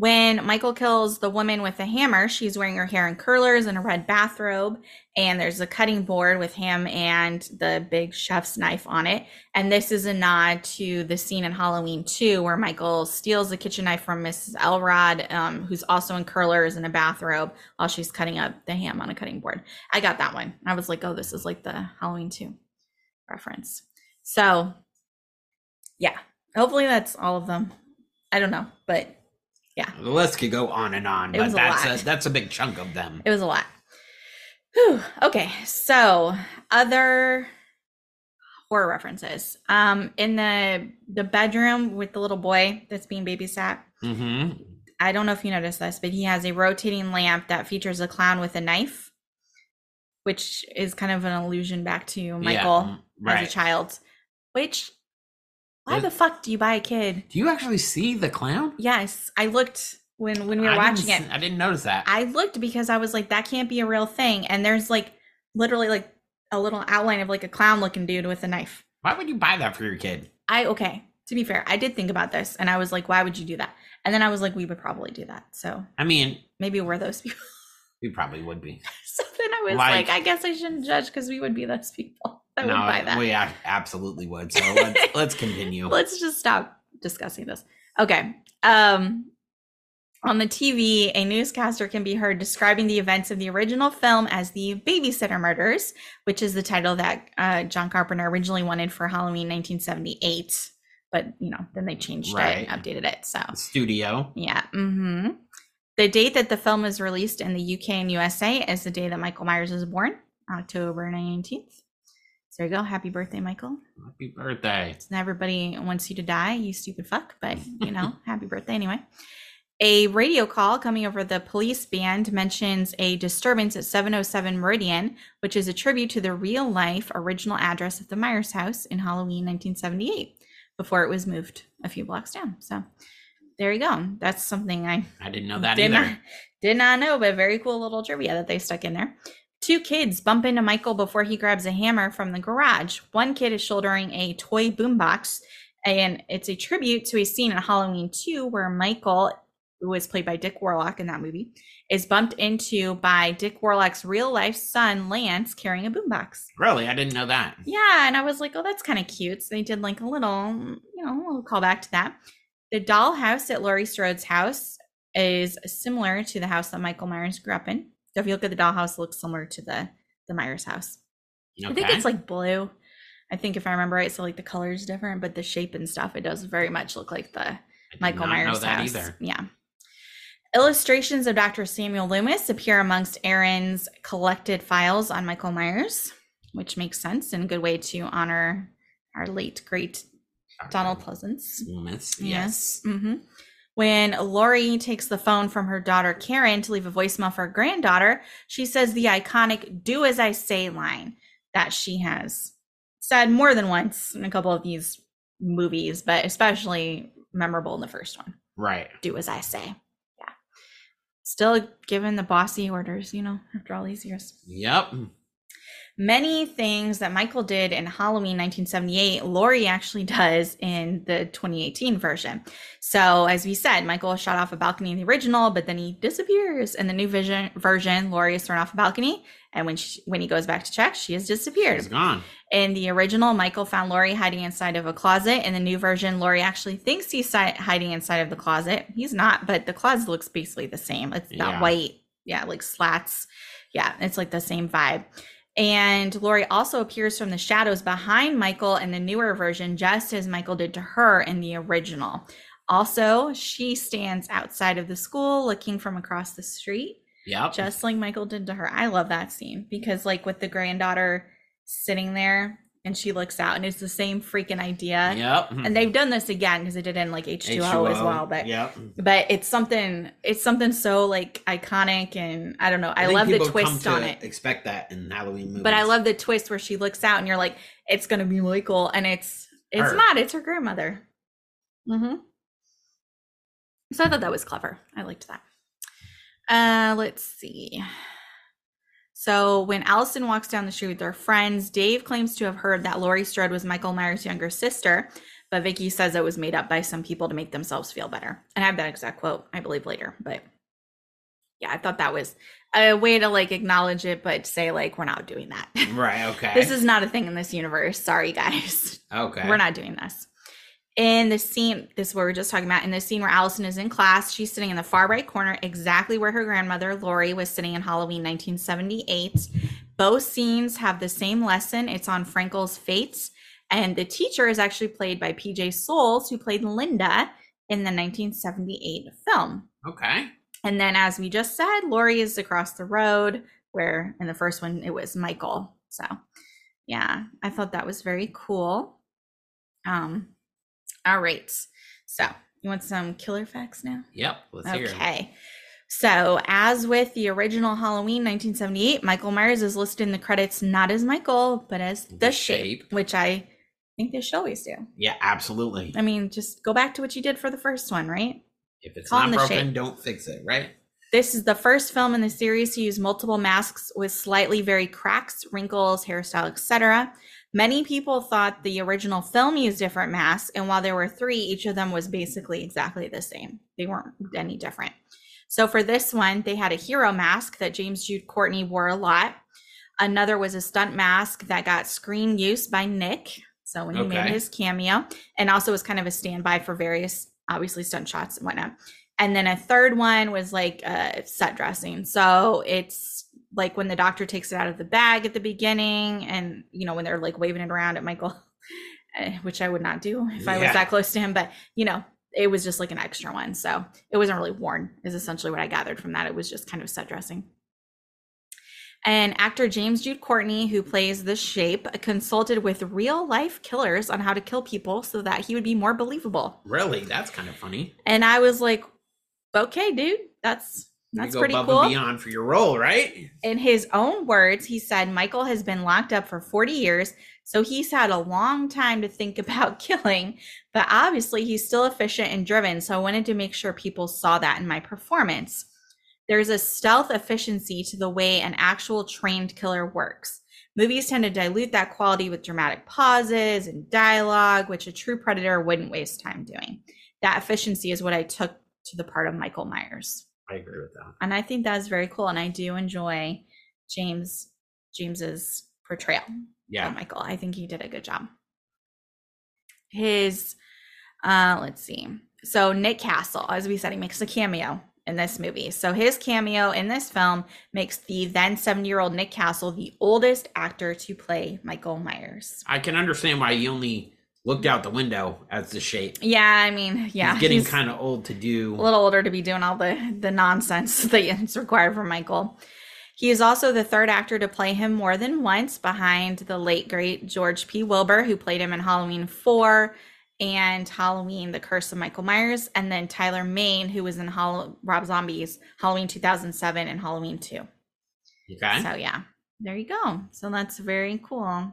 When Michael kills the woman with the hammer, she's wearing her hair in curlers and a red bathrobe, and there's a cutting board with him and the big chef's knife on it. And this is a nod to the scene in Halloween 2 where Michael steals the kitchen knife from Mrs. Elrod, who's also in curlers and a bathrobe, while she's cutting up the ham on a cutting board. I got that one. I was like, oh, this is like the Halloween 2 reference. So, yeah, hopefully that's all of them. I don't know, but... yeah, the list could go on and on, but that's a big chunk of them. It was a lot. Whew. Okay, so other horror references. In the bedroom with the little boy that's being babysat. Mm-hmm. I don't know if you noticed this, but he has a rotating lamp that features a clown with a knife, which is kind of an allusion back to Michael as a child. Which, why the fuck do you buy a kid? Do you actually see the clown? Yes, I looked when we were watching it. I didn't notice that. I looked because I was like, that can't be a real thing. And there's like literally like a little outline of like a clown looking dude with a knife. Why would you buy that for your kid? Okay. To be fair, I did think about this, and I was like, why would you do that? And then I was like, we would probably do that. So I mean, maybe we're those people. We probably would be. So then I was like I guess I shouldn't judge because we would be those people that would buy that. We absolutely would. So let's continue. Let's just stop discussing this. Okay. On the TV, a newscaster can be heard describing the events of the original film as the Babysitter Murders, which is the title that John Carpenter originally wanted for Halloween 1978. But, you know, then they changed it and updated it. So studio. Yeah. Mm-hmm. The date that the film was released in the UK and USA is the day that Michael Myers was born, October 19th. So there you go. Happy birthday, Michael. Happy birthday. Everybody wants you to die, you stupid fuck. But, you know, happy birthday anyway. A radio call coming over the police band mentions a disturbance at 707 Meridian, which is a tribute to the real life original address of the Myers house in Halloween 1978. Before it was moved a few blocks down. So there you go. That's something I didn't know that did not know, but very cool little trivia that they stuck in there. Two kids bump into Michael before he grabs a hammer from the garage. One kid is shouldering a toy boombox, and it's a tribute to a scene in Halloween 2 where Michael, who was played by Dick Warlock in that movie, is bumped into by Dick Warlock's real life son, Lance, carrying a boombox. Really? I didn't know that. Yeah. And I was like, oh, that's kind of cute. So they did like a little callback to that. The dollhouse at Laurie Strode's house is similar to the house that Michael Myers grew up in. So if you look at the dollhouse, it looks similar to the Myers house. Okay. I think it's like blue. I think if I remember right. So like the color is different, but the shape and stuff, it does very much look like the Michael Myers house. Either. Yeah. Illustrations of Dr. Samuel Loomis appear amongst Aaron's collected files on Michael Myers, which makes sense and a good way to honor our late, great Donald Pleasance. Loomis, yes. Mm-hmm. When Laurie takes the phone from her daughter Karen to leave a voicemail for her granddaughter, she says the iconic "do as I say" line that she has said more than once in a couple of these movies, but especially memorable in the first one. Right. Do as I say. Still giving the bossy orders, you know, after all these years. Yep. Many things that Michael did in Halloween 1978, Laurie actually does in the 2018 version. So as we said, Michael shot off a balcony in the original, but then he disappears. In the new version, Laurie is thrown off a balcony. And when he goes back to check, she has disappeared. She's gone. In the original, Michael found Laurie hiding inside of a closet. In the new version, Laurie actually thinks he's hiding inside of the closet. He's not, but the closet looks basically the same. It's that white, like slats. Yeah, it's like the same vibe. And Laurie also appears from the shadows behind Michael in the newer version, just as Michael did to her in the original. Also, she stands outside of the school looking from across the street. Yep. Just like Michael did to her. I love that scene because like with the granddaughter sitting there and she looks out and it's the same freaking idea. Yep. And they've done this again because they did it in like H2O as well. But but it's something so like iconic, and I don't know. I love the twist on it. Expect that in Halloween movies. But I love the twist where she looks out and you're like, it's gonna be Michael, and it's her. Not. It's her grandmother. Mm-hmm. So I thought that was clever. I liked that. Let's see. So when Allison walks down the street with her friends, Dave claims to have heard that Laurie Strode was Michael Myers' younger sister, but Vicky says it was made up by some people to make themselves feel better. And I have that exact quote, I believe, later. But yeah, I thought that was a way to like acknowledge it, but say like, we're not doing that. Right. Okay. This is not a thing in this universe. Sorry, guys. Okay. We're not doing this. In the scene, this is what we were just talking about, in the scene where Allison is in class, she's sitting in the far right corner, exactly where her grandmother, Laurie, was sitting in Halloween 1978. Both scenes have the same lesson. It's on Frankel's Fates. And the teacher is actually played by PJ Souls, who played Linda in the 1978 film. Okay. And then, as we just said, Laurie is across the road, where in the first one, it was Michael. So yeah, I thought that was very cool. All right. So you want some killer facts now? Yep. Let's hear it. Okay. So as with the original Halloween 1978, Michael Myers is listed in the credits not as Michael, but as the Shape, which I think they should always do. Yeah, absolutely. I mean, just go back to what you did for the first one, right? If it's not broken, don't fix it, right? This is the first film in the series to use multiple masks with slightly varied cracks, wrinkles, hairstyle, etc. Many people thought the original film used different masks, and while there were three, each of them was basically exactly the same. They weren't any different. So for this one, they had a hero mask that James Jude Courtney wore a lot. Another was a stunt mask that got screen use by Nick. So when he made his cameo, and also was kind of a standby for various, obviously, stunt shots and whatnot. And then a third one was like set dressing. So it's like when the doctor takes it out of the bag at the beginning, and, you know, when they're like waving it around at Michael, which I would not do if I was that close to him. But, you know, it was just like an extra one. So it wasn't really worn, is essentially what I gathered from that. It was just kind of set dressing. And actor James Jude Courtney, who plays the Shape, consulted with real life killers on how to kill people so that he would be more believable. Really? That's kind of funny. And I was like, okay, dude, that's pretty cool. You go above and beyond for your role, right? In his own words, he said, Michael has been locked up for 40 years, so he's had a long time to think about killing, but obviously he's still efficient and driven, so I wanted to make sure people saw that in my performance. There's a stealth efficiency to the way an actual trained killer works. Movies tend to dilute that quality with dramatic pauses and dialogue, which a true predator wouldn't waste time doing. That efficiency is what I took to the part of Michael Myers. I agree with that. And I think that's very cool. And I do enjoy James's portrayal of Michael. I think he did a good job. His, let's see. So Nick Castle, as we said, he makes a cameo in this movie. So his cameo in this film makes the then 70-year-old Nick Castle the oldest actor to play Michael Myers. I can understand why he only looked out the window as the Shape. Yeah, I mean, yeah. He's getting kind of old to do. A little older to be doing all the nonsense that is required from Michael. He is also the third actor to play him more than once, behind the late, great George P. Wilbur, who played him in Halloween 4, and Halloween, The Curse of Michael Myers, and then Tyler Main, who was in Rob Zombie's Halloween 2007 and Halloween 2. Okay. So, yeah, there you go. So that's very cool.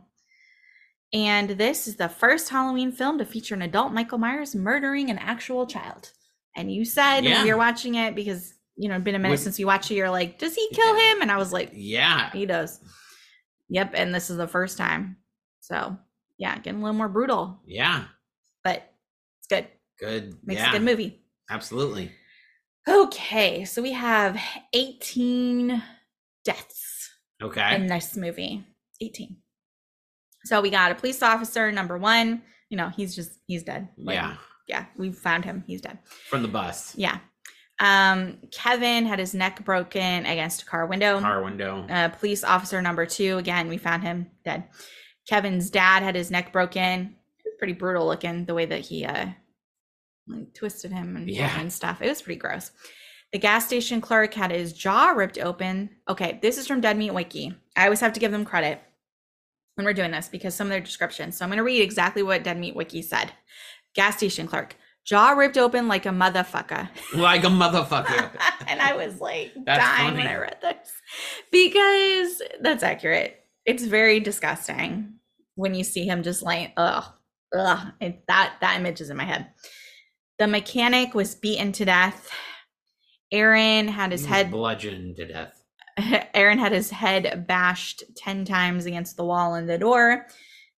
And this is the first Halloween film to feature an adult Michael Myers murdering an actual child. And you said when you're watching it, because, you know, it's been a minute since you watched it, you're like, does he kill him? And I was like, yeah, he does. Yep. And this is the first time. So, yeah, getting a little more brutal. Yeah. But it's good. Good. Makes a good movie. Absolutely. Okay. So we have 18 deaths. Okay. In this movie. 18. So we got a police officer, number one. You know, he's dead. Like, yeah. We found him. He's dead. From the bus. Yeah. Kevin had his neck broken against a car window. Police officer number two. Again, we found him dead. Kevin's dad had his neck broken. Pretty brutal looking, the way that he twisted him and stuff. It was pretty gross. The gas station clerk had his jaw ripped open. Okay, this is from Dead Meat Wiki. I always have to give them credit when we're doing this because some of their descriptions. So I'm going to read exactly what Dead Meat Wiki said. Gas station clerk, jaw ripped open like a motherfucker. Like a motherfucker. And I was like dying when I read this because that's accurate. It's very disgusting when you see him just like, ugh, that image is in my head. The mechanic was beaten to death. Aaron had his head bludgeoned to death. Aaron had his head bashed 10 times against the wall and the door.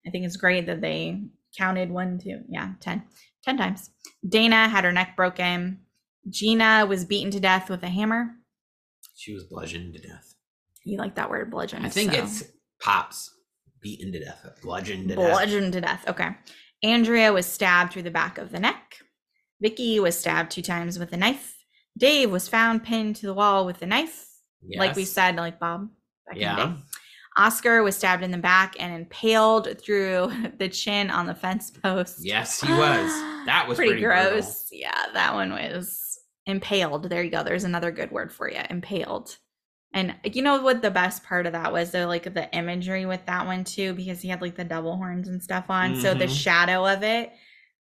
I think it's great that they counted 10 times. Dana had her neck broken. Gina was beaten to death with a hammer. She was bludgeoned to death. You like that word, bludgeon? I think it's pops. Beaten to death. Bludgeoned to death. Okay. Andrea was stabbed through the back of the neck. Vicky was stabbed 2 times with a knife. Dave was found pinned to the wall with a knife. Yes. Like we said, like Bob back in the day. Oscar was stabbed in the back and impaled through the chin on the fence post. Yes, he was. That was pretty gross. Brutal. Yeah, that one was impaled. There you go. There's another good word for you. Impaled. And you know what the best part of that was? Though, like the imagery with that one too, because he had like the double horns and stuff on. Mm-hmm. So the shadow of it,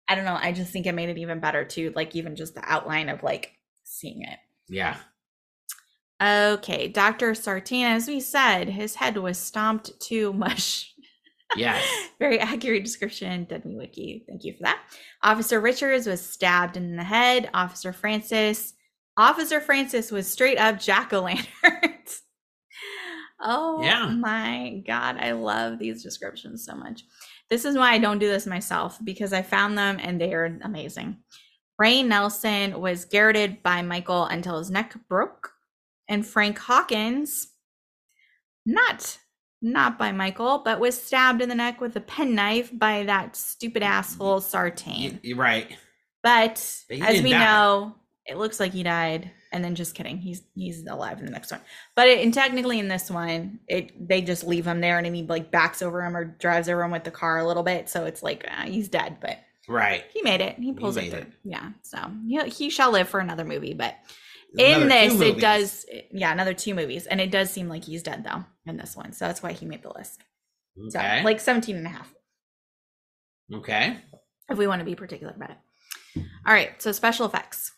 I don't know. I just think it made it even better too. Like even just the outline of like seeing it. Yeah. Okay. Dr. Sartain, as we said, his head was stomped to mush. Yes. Very accurate description. WWiki. Thank you for that. Officer Richards was stabbed in the head. Officer Francis was straight up jack-o'-lanterns. Oh yeah. My God. I love these descriptions so much. This is why I don't do this myself, because I found them and they are amazing. Ray Nelson was garroted by Michael until his neck broke. And Frank Hawkins, not by Michael, but was stabbed in the neck with a penknife by that stupid asshole Sartain. You're right. But as we know, it looks like he died. And then just kidding, he's alive in the next one. But technically in this one, they just leave him there, and he like backs over him or drives over him with the car a little bit. So it's like he's dead, but right, he made it. He pulls it through. Yeah, so he shall live for another movie, but. In this, it does, yeah, another two movies. And it does seem like he's dead, though, in this one. So that's why he made the list. Okay. So, like 17 and a half. Okay. If we want to be particular about it. All right. So, special effects.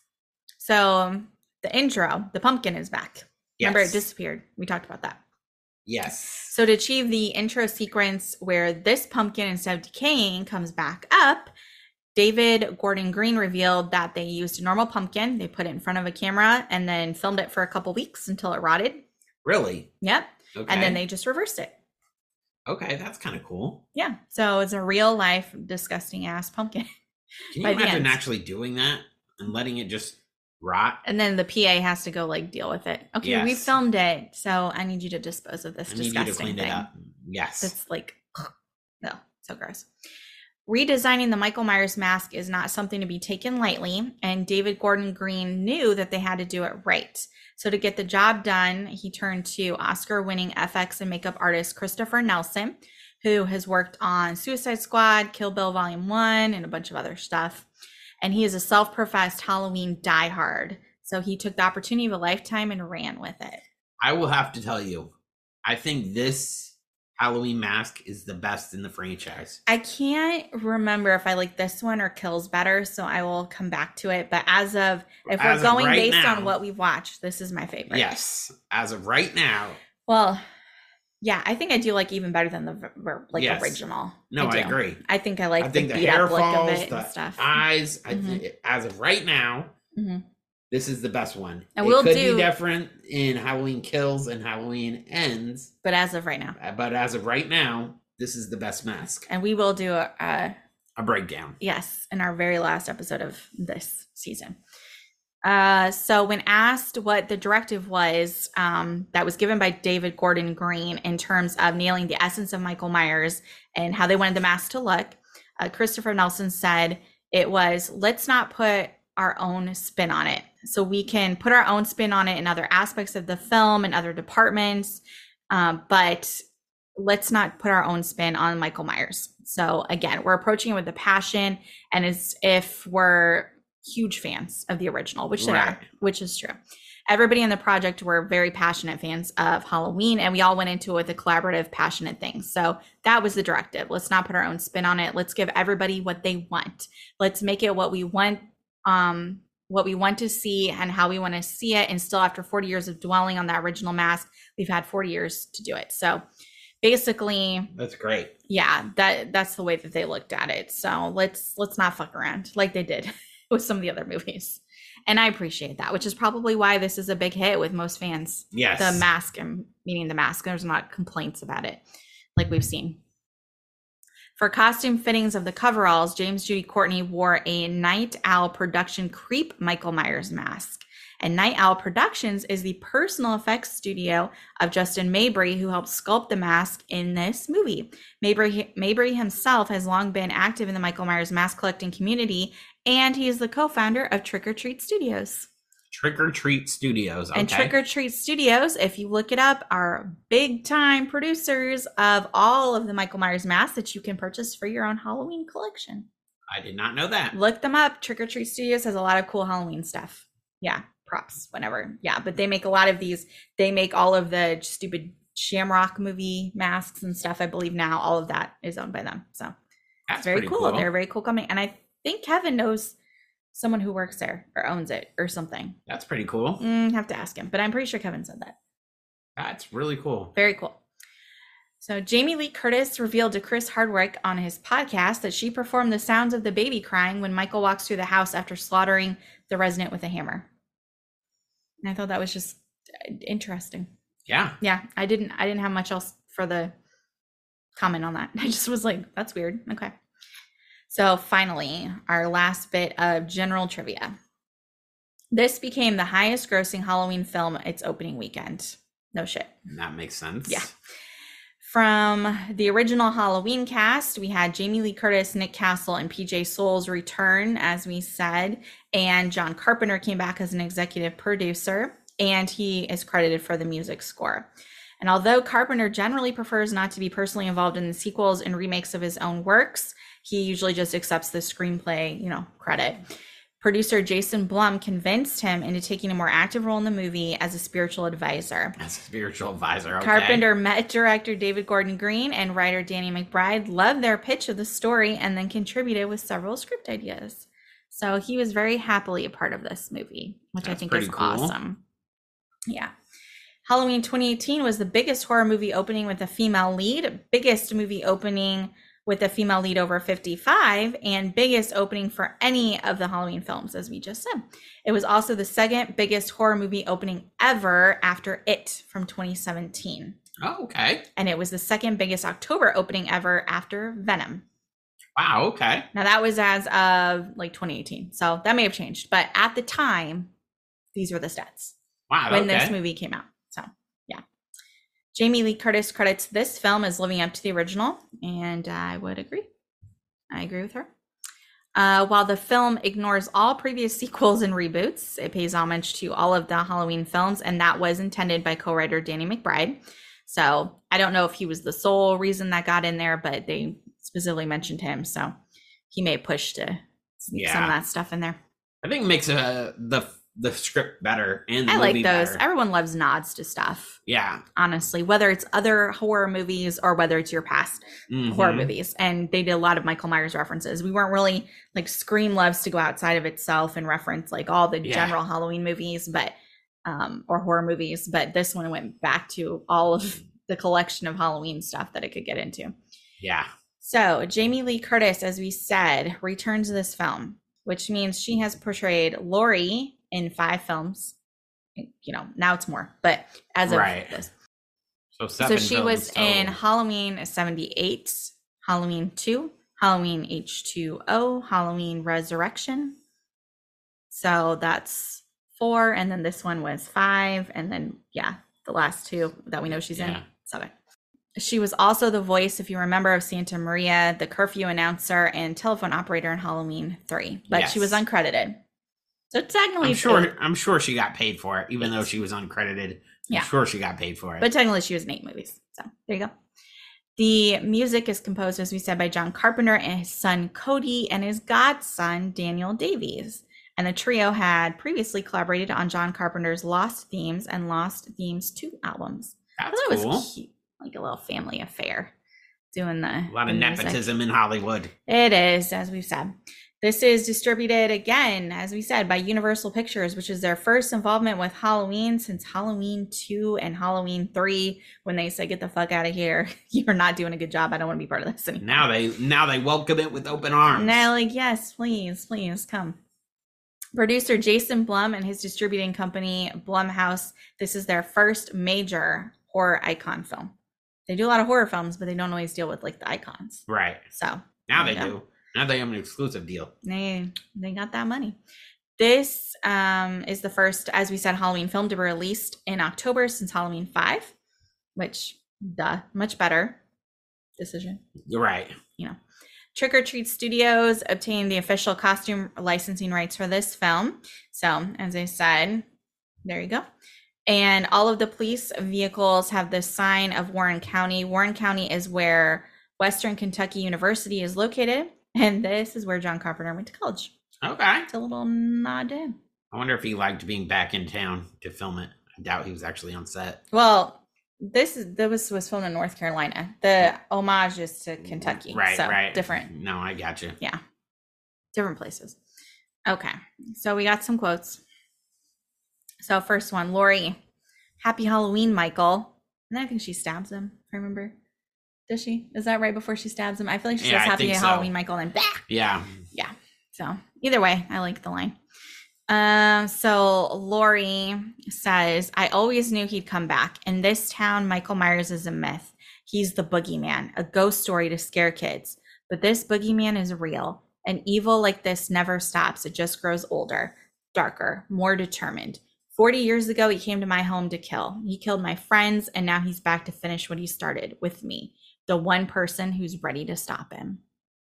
So, the intro, the pumpkin is back. Yes. Remember, it disappeared. We talked about that. Yes. So, to achieve the intro sequence where this pumpkin, instead of decaying, comes back up, David Gordon Green revealed that they used a normal pumpkin. They put it in front of a camera and then filmed it for a couple weeks until it rotted. Really? Yep. Okay. And then they just reversed it. Okay. That's kind of cool. Yeah. So it's a real life disgusting ass pumpkin. Can you imagine actually doing that and letting it just rot? And then the PA has to go like deal with it. Okay. Yes. We filmed it. So I need you to dispose of this disgusting thing. It up. Yes. It's like, no, so gross. Redesigning the Michael Myers mask is not something to be taken lightly, and David Gordon Green knew that they had to do it right. So to get the job done, he turned to Oscar-winning FX and makeup artist Christopher Nelson, who has worked on Suicide Squad, Kill Bill Volume 1, and a bunch of other stuff. And he is a self-professed Halloween diehard. So he took the opportunity of a lifetime and ran with it. I will have to tell you, I think this Halloween mask is the best in the franchise. I can't remember if I like this one or Kills better, so I will come back to it. But as we're going right based now, on what we've watched, this is my favorite. Yes, as of right now. Well, yeah, I think I do like even better than the original. No, I agree. I think the beat hair up falls, look of it and stuff. Eyes. Mm-hmm. As of right now, mm-hmm. This is the best one. And it could be different in Halloween Kills and Halloween Ends. But as of right now, this is the best mask. And we will do a breakdown. Yes, in our very last episode of this season. So when asked what the directive was that was given by David Gordon Green in terms of nailing the essence of Michael Myers and how they wanted the mask to look, Christopher Nelson said it was, let's not put our own spin on it. So we can put our own spin on it in other aspects of the film and other departments, but let's not put our own spin on Michael Myers. So again, we're approaching it with a passion and as if we're huge fans of the original, which they are, which is true. Everybody in the project were very passionate fans of Halloween, and we all went into it with a collaborative, passionate thing. So that was the directive. Let's not put our own spin on it. Let's give everybody what they want. Let's make it what we want. What we want to see and how we want to see it. And still after 40 years of dwelling on that original mask, we've had 40 years to do it. So basically that's great. Yeah. That's the way that they looked at it. So let's not fuck around like they did with some of the other movies. And I appreciate that, which is probably why this is a big hit with most fans. Yes. The mask, and meaning the mask, there's not complaints about it like we've seen. For costume fittings of the coveralls, James Jude Courtney wore a Night Owl Production Creep Michael Myers mask. And Night Owl Productions is the personal effects studio of Justin Mabry, who helped sculpt the mask in this movie. Mabry himself has long been active in the Michael Myers mask collecting community, and he is the co-founder of Trick or Treat Studios. Trick or Treat Studios. Okay. And Trick or Treat Studios, if you look it up, are big time producers of all of the Michael Myers masks that you can purchase for your own Halloween collection. I did not know that. Look them up. Trick or Treat Studios has a lot of cool Halloween stuff. Yeah. props whenever. Yeah, but they make a lot of these. They make all of the stupid Shamrock movie masks and stuff, I believe now. All of that is owned by them. So that's very cool. They're a very cool company. And I think Kevin knows someone who works there or owns it or something. That's pretty cool. Have to ask him, but I'm pretty sure Kevin said that. That's really cool. Very cool. So Jamie Lee Curtis revealed to Chris Hardwick on his podcast that she performed the sounds of the baby crying when Michael walks through the house after slaughtering the resident with a hammer. And I thought that was just interesting. Yeah. Yeah. I didn't have much else for the comment on that. I just was like, that's weird. Okay. So finally, our last bit of general trivia. This became the highest grossing Halloween film its opening weekend. No shit. That makes sense. Yeah. From the original Halloween cast, we had Jamie Lee Curtis, Nick Castle, and PJ Souls return, as we said, and John Carpenter came back as an executive producer, and he is credited for the music score. And although Carpenter generally prefers not to be personally involved in the sequels and remakes of his own works, he usually just accepts the screenplay, credit. Producer Jason Blum convinced him into taking a more active role in the movie as a spiritual advisor. Okay. Carpenter met director David Gordon Green and writer Danny McBride, loved their pitch of the story, and then contributed with several script ideas. So he was very happily a part of this movie, which I think is awesome. Yeah. Halloween 2018 was the biggest horror movie opening with a female lead, biggest movie opening with a female lead over 55, and biggest opening for any of the Halloween films, as we just said. It was also the second biggest horror movie opening ever after It from 2017. Oh, okay. And it was the second biggest October opening ever after Venom. Wow, okay. Now that was as of 2018, so that may have changed. But at the time, these were the stats. Wow, when this movie came out. So, yeah. Jamie Lee Curtis credits this film as living up to the original, and I would agree. I agree with her. While the film ignores all previous sequels and reboots, it pays homage to all of the Halloween films, and that was intended by co-writer Danny McBride. So, I don't know if he was the sole reason that got in there, but they specifically mentioned him, so he may push to sneak some of that stuff in there. I think it makes the script better and the movie better. I like those. Everyone loves nods to stuff. Yeah. Honestly, whether it's other horror movies or whether it's your past horror movies. And they did a lot of Michael Myers references. We weren't really Scream loves to go outside of itself and reference all the general Halloween movies, but or horror movies. But this one went back to all of the collection of Halloween stuff that it could get into. Yeah. So Jamie Lee Curtis, as we said, returns to this film, which means she has portrayed Laurie in 5 films, now it's more, but as of this. So 7 films. So she was in Halloween 78, Halloween 2, Halloween H2O, Halloween Resurrection. So that's 4, and then this one was 5, and then the last 2 that we know she's in, 7. She was also the voice, if you remember, of Santa Maria, the curfew announcer, and telephone operator in Halloween 3, but she was uncredited. So technically, I'm sure she got paid for it, even though she was uncredited. I'm sure she got paid for it. But technically, she was in 8 movies. So there you go. The music is composed, as we said, by John Carpenter and his son Cody and his godson Daniel Davies. And the trio had previously collaborated on John Carpenter's Lost Themes and Lost Themes 2 albums. That's cool. It was cute, a little family affair. A lot of nepotism in Hollywood. It is, as we've said. This is distributed, again, as we said, by Universal Pictures, which is their first involvement with Halloween since Halloween 2 and Halloween 3, when they said, get the fuck out of here. You're not doing a good job. I don't want to be part of this anymore. Now they welcome it with open arms. And they're like, yes, please, please come. Producer Jason Blum and his distributing company, Blumhouse, this is their first major horror icon film. They do a lot of horror films, but they don't always deal with the icons. Right. So now they do. Now they have an exclusive deal. They got that money. This is the first, as we said, Halloween film to be released in October since Halloween 5, which, much better decision. You're right. Trick or Treat Studios obtained the official costume licensing rights for this film. So, as I said, there you go. And all of the police vehicles have the sign of Warren County. Warren County is where Western Kentucky University is located. And this is where John Carpenter went to college. Okay. It's a little nod in. I wonder if he liked being back in town to film it. I doubt he was actually on set. Well, this was filmed in North Carolina. The homage is to Kentucky. Right, so right. Different. No, I got you. Yeah. Different places. Okay. So we got some quotes. So first one, Lori, happy Halloween, Michael. And then I think she stabs him, if I remember. Does she? Is that right before she stabs him? I feel like she says happy Halloween, Michael, and bah! Yeah. Yeah. So either way, I like the line. So Lori says, I always knew he'd come back. In this town, Michael Myers is a myth. He's the boogeyman, a ghost story to scare kids. But this boogeyman is real. An evil like this never stops. It just grows older, darker, more determined. 40 years ago, he came to my home to kill. He killed my friends, and now he's back to finish what he started with me, the one person who's ready to stop him.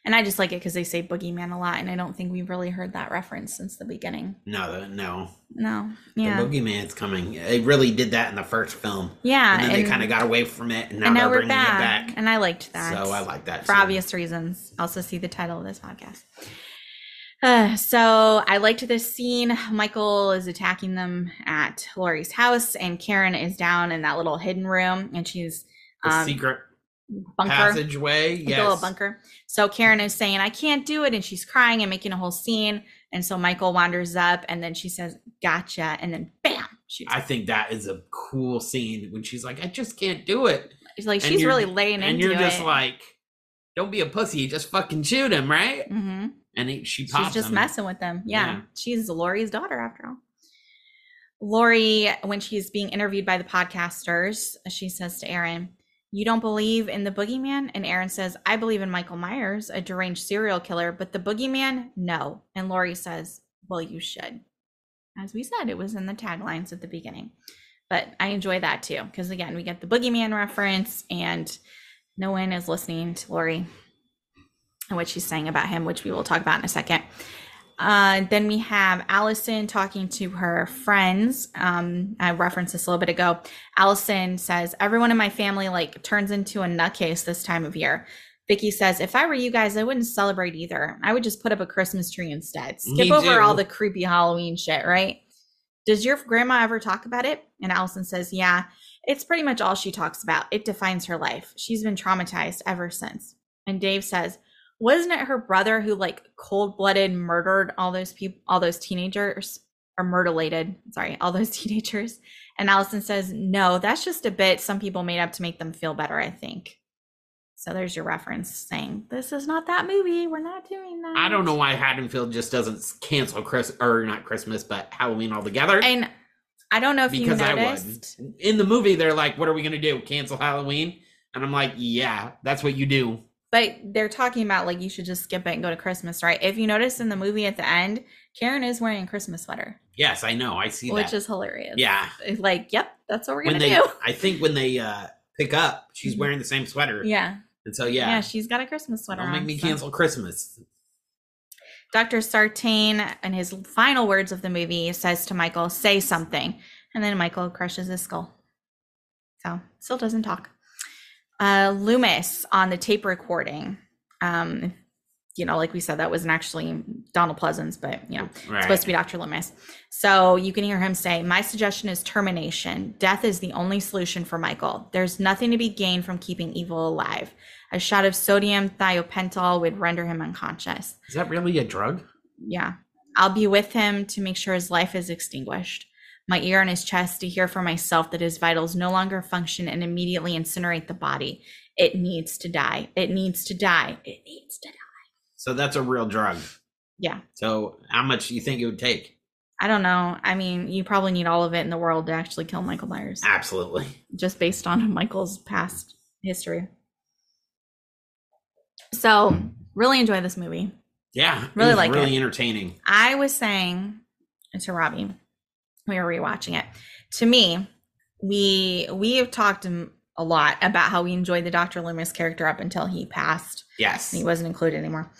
And I just like it because they say boogeyman a lot, and I don't think we've really heard that reference since the beginning. No. Yeah. The boogeyman's coming. They really did that in the first film. Yeah. And then they kind of got away from it, and now we're bringing it back. And I liked that. So I like that for obvious reasons. Also see the title of this podcast. So I liked this scene. Michael is attacking them at Lori's house, and Karen is down in that little hidden room, and she's the secret bunker passageway, yes, a little bunker. So Karen is saying, I can't do it, and she's crying and making a whole scene, and so Michael wanders up, and then she says, gotcha, and then bam, shoots. I think that is a cool scene when she's like, I just can't do it. It's like, and she's really laying into it, and you're just like, don't be a pussy, just fucking shoot him, right? Mm-hmm. And she pops him. She's just messing with them. Yeah. She's Lori's daughter after all. Lori, when she's being interviewed by the podcasters, she says to Aaron, you don't believe in the boogeyman? And Aaron says, I believe in Michael Myers, a deranged serial killer, but the boogeyman, no. And Lori says, well, you should. As we said, it was in the taglines at the beginning. But I enjoy that too, because again, we get the boogeyman reference, and no one is listening to Lori and what she's saying about him, which we will talk about in a second. Then we have Allison talking to her friends. I referenced this a little bit ago. Allison says, everyone in my family like turns into a nutcase this time of year. Vicky says, if I were you guys, I wouldn't celebrate either. I would just put up a Christmas tree instead. Skip over all the creepy Halloween shit, right? Does your grandma ever talk about it? And Allison says, yeah, it's pretty much all she talks about. It defines her life. She's been traumatized ever since. And Dave says, wasn't it her brother who like cold-blooded murdered all those people, all those teenagers, or mutilated, sorry, all those teenagers? And Allison says, no, that's just a bit some people made up to make them feel better, I think. So there's your reference saying, this is not that movie. We're not doing that. I don't know why Haddonfield just doesn't cancel not Christmas, but Halloween altogether. And I don't know if you noticed. In the movie, they're like, what are we going to do? Cancel Halloween? And I'm like, yeah, that's what you do. But they're talking about, like, you should just skip it and go to Christmas, right? If you notice in the movie at the end, Karen is wearing a Christmas sweater. Yes, I know. I see that. Which is hilarious. Yeah. Like, yep, that's what we're going to do. I think when they pick up, she's wearing the same sweater. Yeah. And so, yeah. Yeah, she's got a Christmas sweater on. Don't make me cancel Christmas. Dr. Sartain, in his final words of the movie, says to Michael, say something. And then Michael crushes his skull. So, still doesn't talk. Loomis on the tape recording, you know, like we said, that wasn't actually Donald Pleasance, but you know, It's supposed to be Dr. Loomis. So you can hear him say, my suggestion is termination. Death is the only solution for Michael. There's nothing to be gained from keeping evil alive. A shot of sodium thiopental would render him unconscious. Is that really a drug? Yeah. I'll be with him to make sure his life is extinguished. My ear on his chest to hear for myself that his vitals no longer function and immediately incinerate the body. It needs to die. It needs to die. It needs to die. So that's a real drug. Yeah. So how much do you think it would take? I don't know. I mean, you probably need all of it in the world to actually kill Michael Myers. Absolutely. Just based on Michael's past history. So really enjoy this movie. Yeah. Really like it. Really entertaining. I was saying to Robbie, we were rewatching it. To me, we have talked a lot about how we enjoyed the Dr. Loomis character up until he passed. Yes. He wasn't included anymore.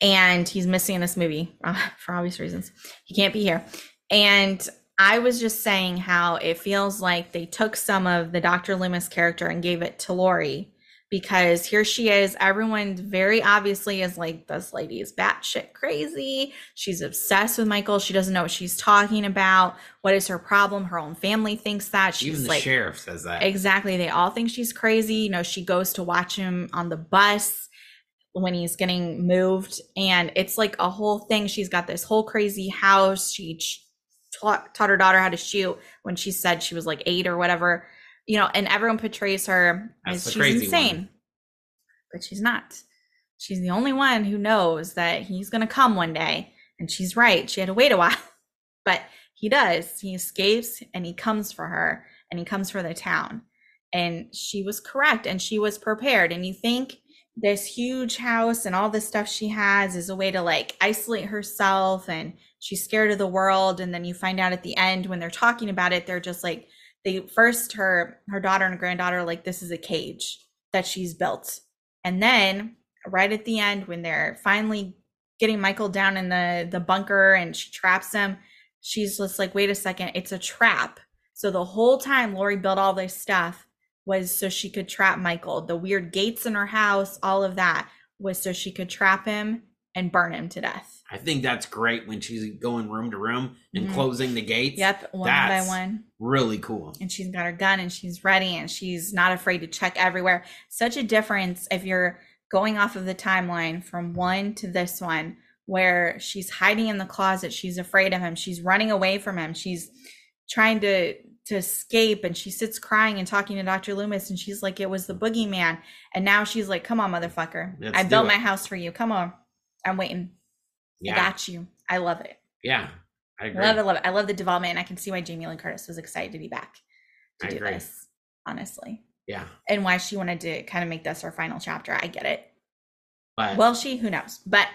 And he's missing in this movie for obvious reasons. He can't be here. And I was just saying how it feels like they took some of the Dr. Loomis character and gave it to Lori because here she is. Everyone very obviously is like, this lady is batshit crazy. She's obsessed with Michael. She doesn't know what she's talking about. What is her problem? Her own family thinks that. She's even the sheriff says that. Exactly. They all think she's crazy. You know, she goes to watch him on the bus when he's getting moved. And it's like a whole thing. She's got this whole crazy house. She taught her daughter how to shoot when she said she was like 8 or whatever, you know, and everyone portrays her as she's insane one. But she's not. She's the only one who knows that he's gonna come one day, and she's right, she had to wait a while, but he does. He escapes and he comes for her and he comes for the town, and she was correct and she was prepared. And you think this huge house and all the stuff she has is a way to like isolate herself, and she's scared of the world. And then you find out at the end when they're talking about it, they're just like, they first her daughter and granddaughter are like, this is a cage that she's built. And then right at the end when they're finally getting Michael down in the bunker and she traps him, she's just like, wait a second, it's a trap. So the whole time Lori built all this stuff was so she could trap Michael. The weird gates in her house, all of that was so she could trap him and burn him to death. I think that's great when she's going room to room and closing the gates. Yep, one by one. Really cool. And she's got her gun and she's ready and she's not afraid to check everywhere. Such a difference if you're going off of the timeline from one to this one, where she's hiding in the closet, she's afraid of him, she's running away from him, she's trying to escape, and she sits crying and talking to Dr. Loomis, and she's like, it was the boogeyman. And now she's like, come on, motherfucker. Let's I built my house for you. Come on. I'm waiting. Yeah. I got you. I love it. Yeah, I agree. Love it. I love the development, and I can see why Jamie Lee Curtis was excited to be back to do this, honestly. Yeah. And why she wanted to kind of make this her final chapter. I get it. But, well, who knows? But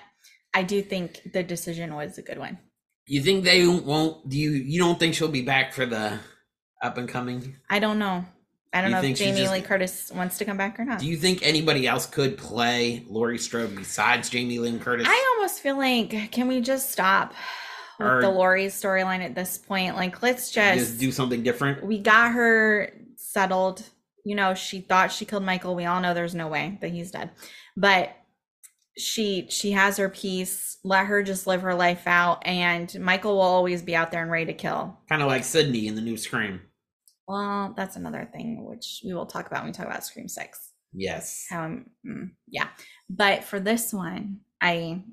I do think the decision was a good one. You think they won't, you don't think she'll be back for the up and coming? I don't know. I don't know if Jamie Lee Curtis wants to come back or not. Do you think anybody else could play Laurie Strode besides Jamie Lee Curtis? I almost feel like, can we just stop with the Laurie storyline at this point? Like, let's just do something different. We got her settled. You know, she thought she killed Michael. We all know there's no way that he's dead. But she has her peace. Let her just live her life out. And Michael will always be out there and ready to kill. Kind of like Sydney in the new Scream. Well, that's another thing, which we will talk about when we talk about Scream 6. Yes. Yeah. But for this one, I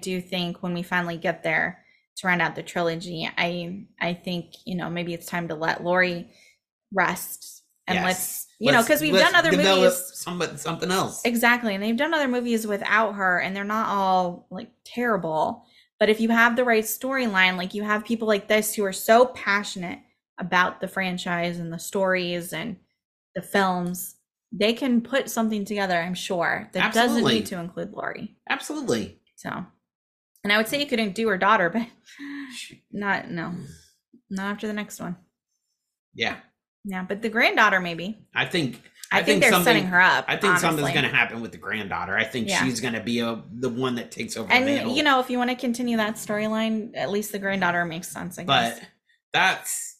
do think when we finally get there to round out the trilogy, I think, you know, maybe it's time to let Laurie rest. And because we've done other movies. Something else. Exactly. And they've done other movies without her, and they're not all like terrible. But if you have the right storyline, like you have people like this who are so passionate about the franchise and the stories and the films, they can put something together, I'm sure, that doesn't need to include Laurie. Absolutely. So, and I would say you couldn't do her daughter, but not after the next one. Yeah, but the granddaughter maybe. I think they're setting her up. I think something's going to happen with the granddaughter. I think she's going to be the one that takes over. And the mantle. You know, if you want to continue that storyline, at least the granddaughter makes sense, I guess. But that's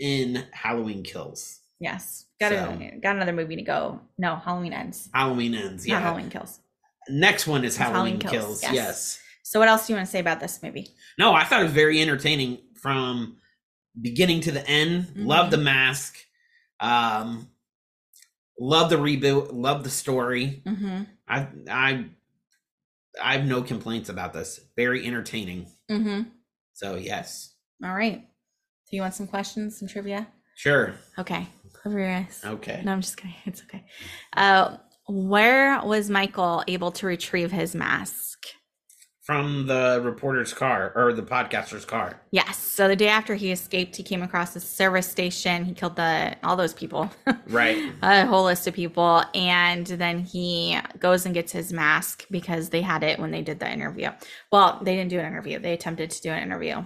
in Halloween Kills. Yes. Got another movie to go. No, Halloween Ends. Halloween Ends, yeah. Not Halloween Kills. Next one is Halloween Kills. Yes. So what else do you want to say about this movie? No, I thought it was very entertaining from beginning to the end. Mm-hmm. Love the mask. Love the reboot. Love the story. Mm-hmm. I have no complaints about this. Very entertaining. Mm-hmm. So yes. All right. Do you want some questions, some trivia? Sure. Okay. Cover your eyes. Okay. No, I'm just kidding. It's okay. Where was Michael able to retrieve his mask? From the reporter's car, or the podcaster's car. Yes. So the day after he escaped, he came across a service station. He killed all those people. Right. A whole list of people. And then he goes and gets his mask because they had it when they did the interview. Well, they didn't do an interview. They attempted to do an interview.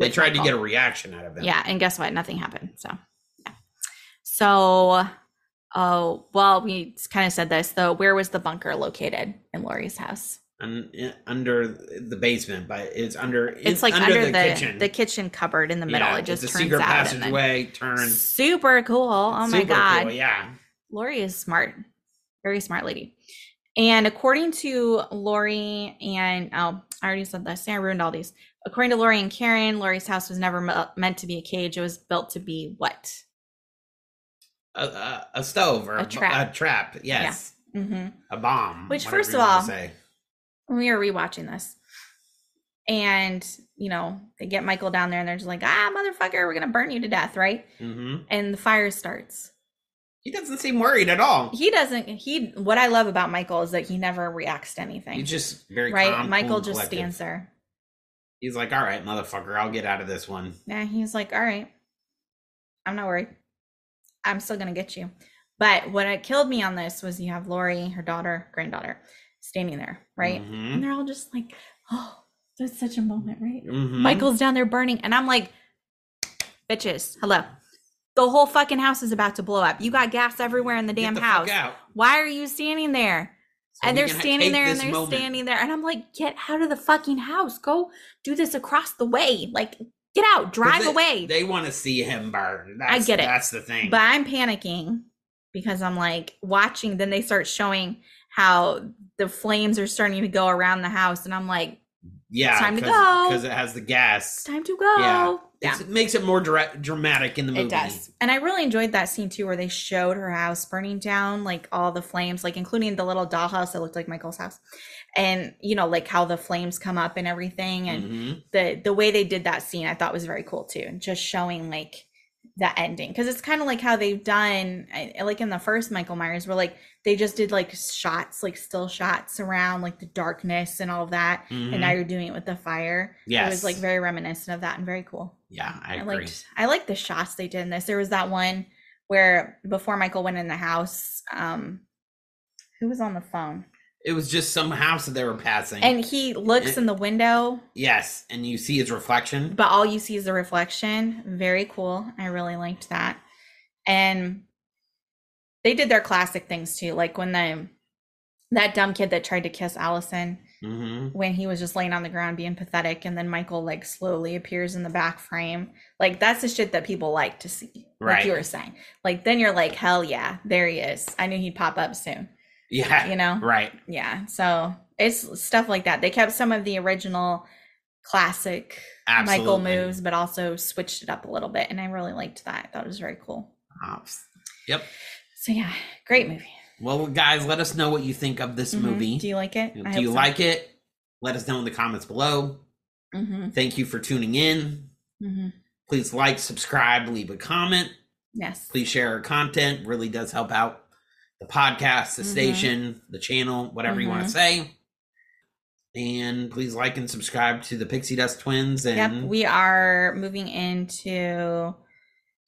They tried to get a reaction out of them. Yeah, and guess what? Nothing happened. So, yeah. We kind of said this, though. Where was the bunker located in Laurie's house? Under the basement, but it's under the kitchen. The kitchen cupboard in the middle. It just turns out. It's a secret passageway. Super cool. Oh my god. Cool, yeah. Lori is smart, very smart lady. And according to Lori and, oh, I already said that. I ruined all these. According to Lori and Karen, Lori's house was never meant to be a cage. It was built to be what? A stove or a trap. Yes. Yeah. Mm-hmm. A bomb. Which, first of all, we are rewatching this. And, you know, they get Michael down there and they're just like, ah, motherfucker, we're going to burn you to death, right? Mm-hmm. And the fire starts. He doesn't seem worried at all. He doesn't. What I love about Michael is that he never reacts to anything. He's just very calm, Michael just collected. Stands there. He's like, all right, motherfucker, I'll get out of this one. Yeah, he's like, all right, I'm not worried. I'm still going to get you. But what killed me on this was you have Lori, her daughter, granddaughter, standing there, right? Mm-hmm. And they're all just like, oh. That's such a moment, right? Mm-hmm. Michael's down there burning. And I'm like, bitches, hello. The whole fucking house is about to blow up. You got gas everywhere in the damn house. Why are you standing there? So and they're standing there and they're standing there. And I'm like, get out of the fucking house. Go do this across the way. Like, get out. Drive away. They want to see him burn. I get it. That's the thing. But I'm panicking because I'm like watching. Then they start showing how the flames are starting to go around the house. And I'm like, yeah, it's time to go because it has the gas. It's time to go. Yeah. It makes it more dramatic in the movie. It does, and I really enjoyed that scene too, where they showed her house burning down, like all the flames, like including the little dollhouse that looked like Michael's house, and you know, like how the flames come up and everything, and the way they did that scene, I thought was very cool too, and just showing like that ending because it's kind of like how they've done, like in the first Michael Myers, where like they just did like shots, like still shots around like the darkness and all of that, and now you're doing it with the fire. Yes, it was like very reminiscent of that and very cool. Yeah, I agree. I liked the shots they did in this. There was that one where before Michael went in the house, who was on the phone? It was just some house that they were passing, and he looks in the window. Yes, and you see his reflection. But all you see is the reflection. Very cool. I really liked that. And they did their classic things too, like when that dumb kid that tried to kiss Allison, when he was just laying on the ground being pathetic, and then Michael like slowly appears in the back frame. Like that's the shit that people like to see. Right. Like you were saying. Like then you're like, hell yeah, there he is. I knew he'd pop up soon. Yeah, you know, right. Yeah, so it's stuff like that. They kept some of the original classic Michael moves, but also switched it up a little bit, and I really liked that. I thought it was very cool. Yep. So yeah, great movie. Well, guys, let us know what you think of this movie. Do you like it? Do you like it? Let us know in the comments below. Thank you for tuning in. Please like, subscribe, leave a comment. Yes. Please share our content. Really does help out the podcast, the station, the channel, whatever you want to say. And please like and subscribe to the Pixie Dust Twins. And we are moving into...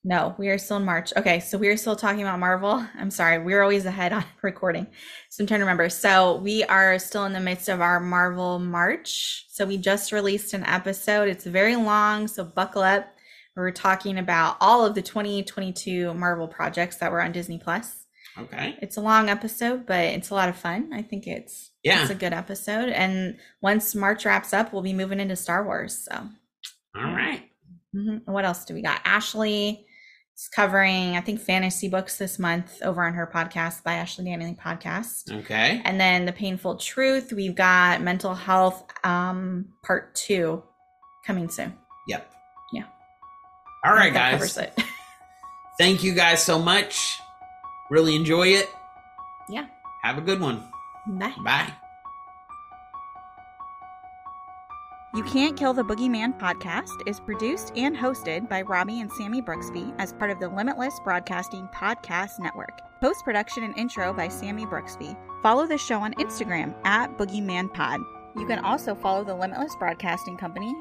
No, we are still in March. Okay, so we are still talking about Marvel. I'm sorry, we're always ahead on recording. So I'm trying to remember. So we are still in the midst of our Marvel March. So we just released an episode. It's very long, so buckle up. We're talking about all of the 2022 Marvel projects that were on Disney Plus. Okay. It's a long episode, but it's a lot of fun. I think it's a good episode. And once March wraps up, we'll be moving into Star Wars. So, all right. What else do we got? Ashley is covering, I think, fantasy books this month over on her podcast, by Ashley Danny Podcast. Okay. And then The Painful Truth. We've got mental health part 2 coming soon. Yep. Yeah. All right, guys. Covers it. Thank you guys so much. Really enjoy it. Yeah. Have a good one. Bye. Bye. You Can't Kill the Boogeyman podcast is produced and hosted by Robbie and Sammy Brooksby as part of the Limitless Broadcasting Podcast Network. Post-production and intro by Sammy Brooksby. Follow the show on Instagram @BoogeymanPod. You can also follow the Limitless Broadcasting Company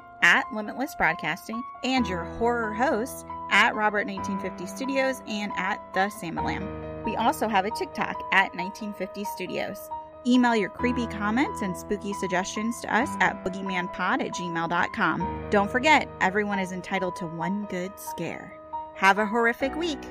@Limitless Broadcasting and your horror hosts @Robert1950Studios and @TheSamalam. We also have a TikTok @1950Studios. Email your creepy comments and spooky suggestions to us at boogeymanpod@gmail.com. Don't forget, everyone is entitled to one good scare. Have a horrific week.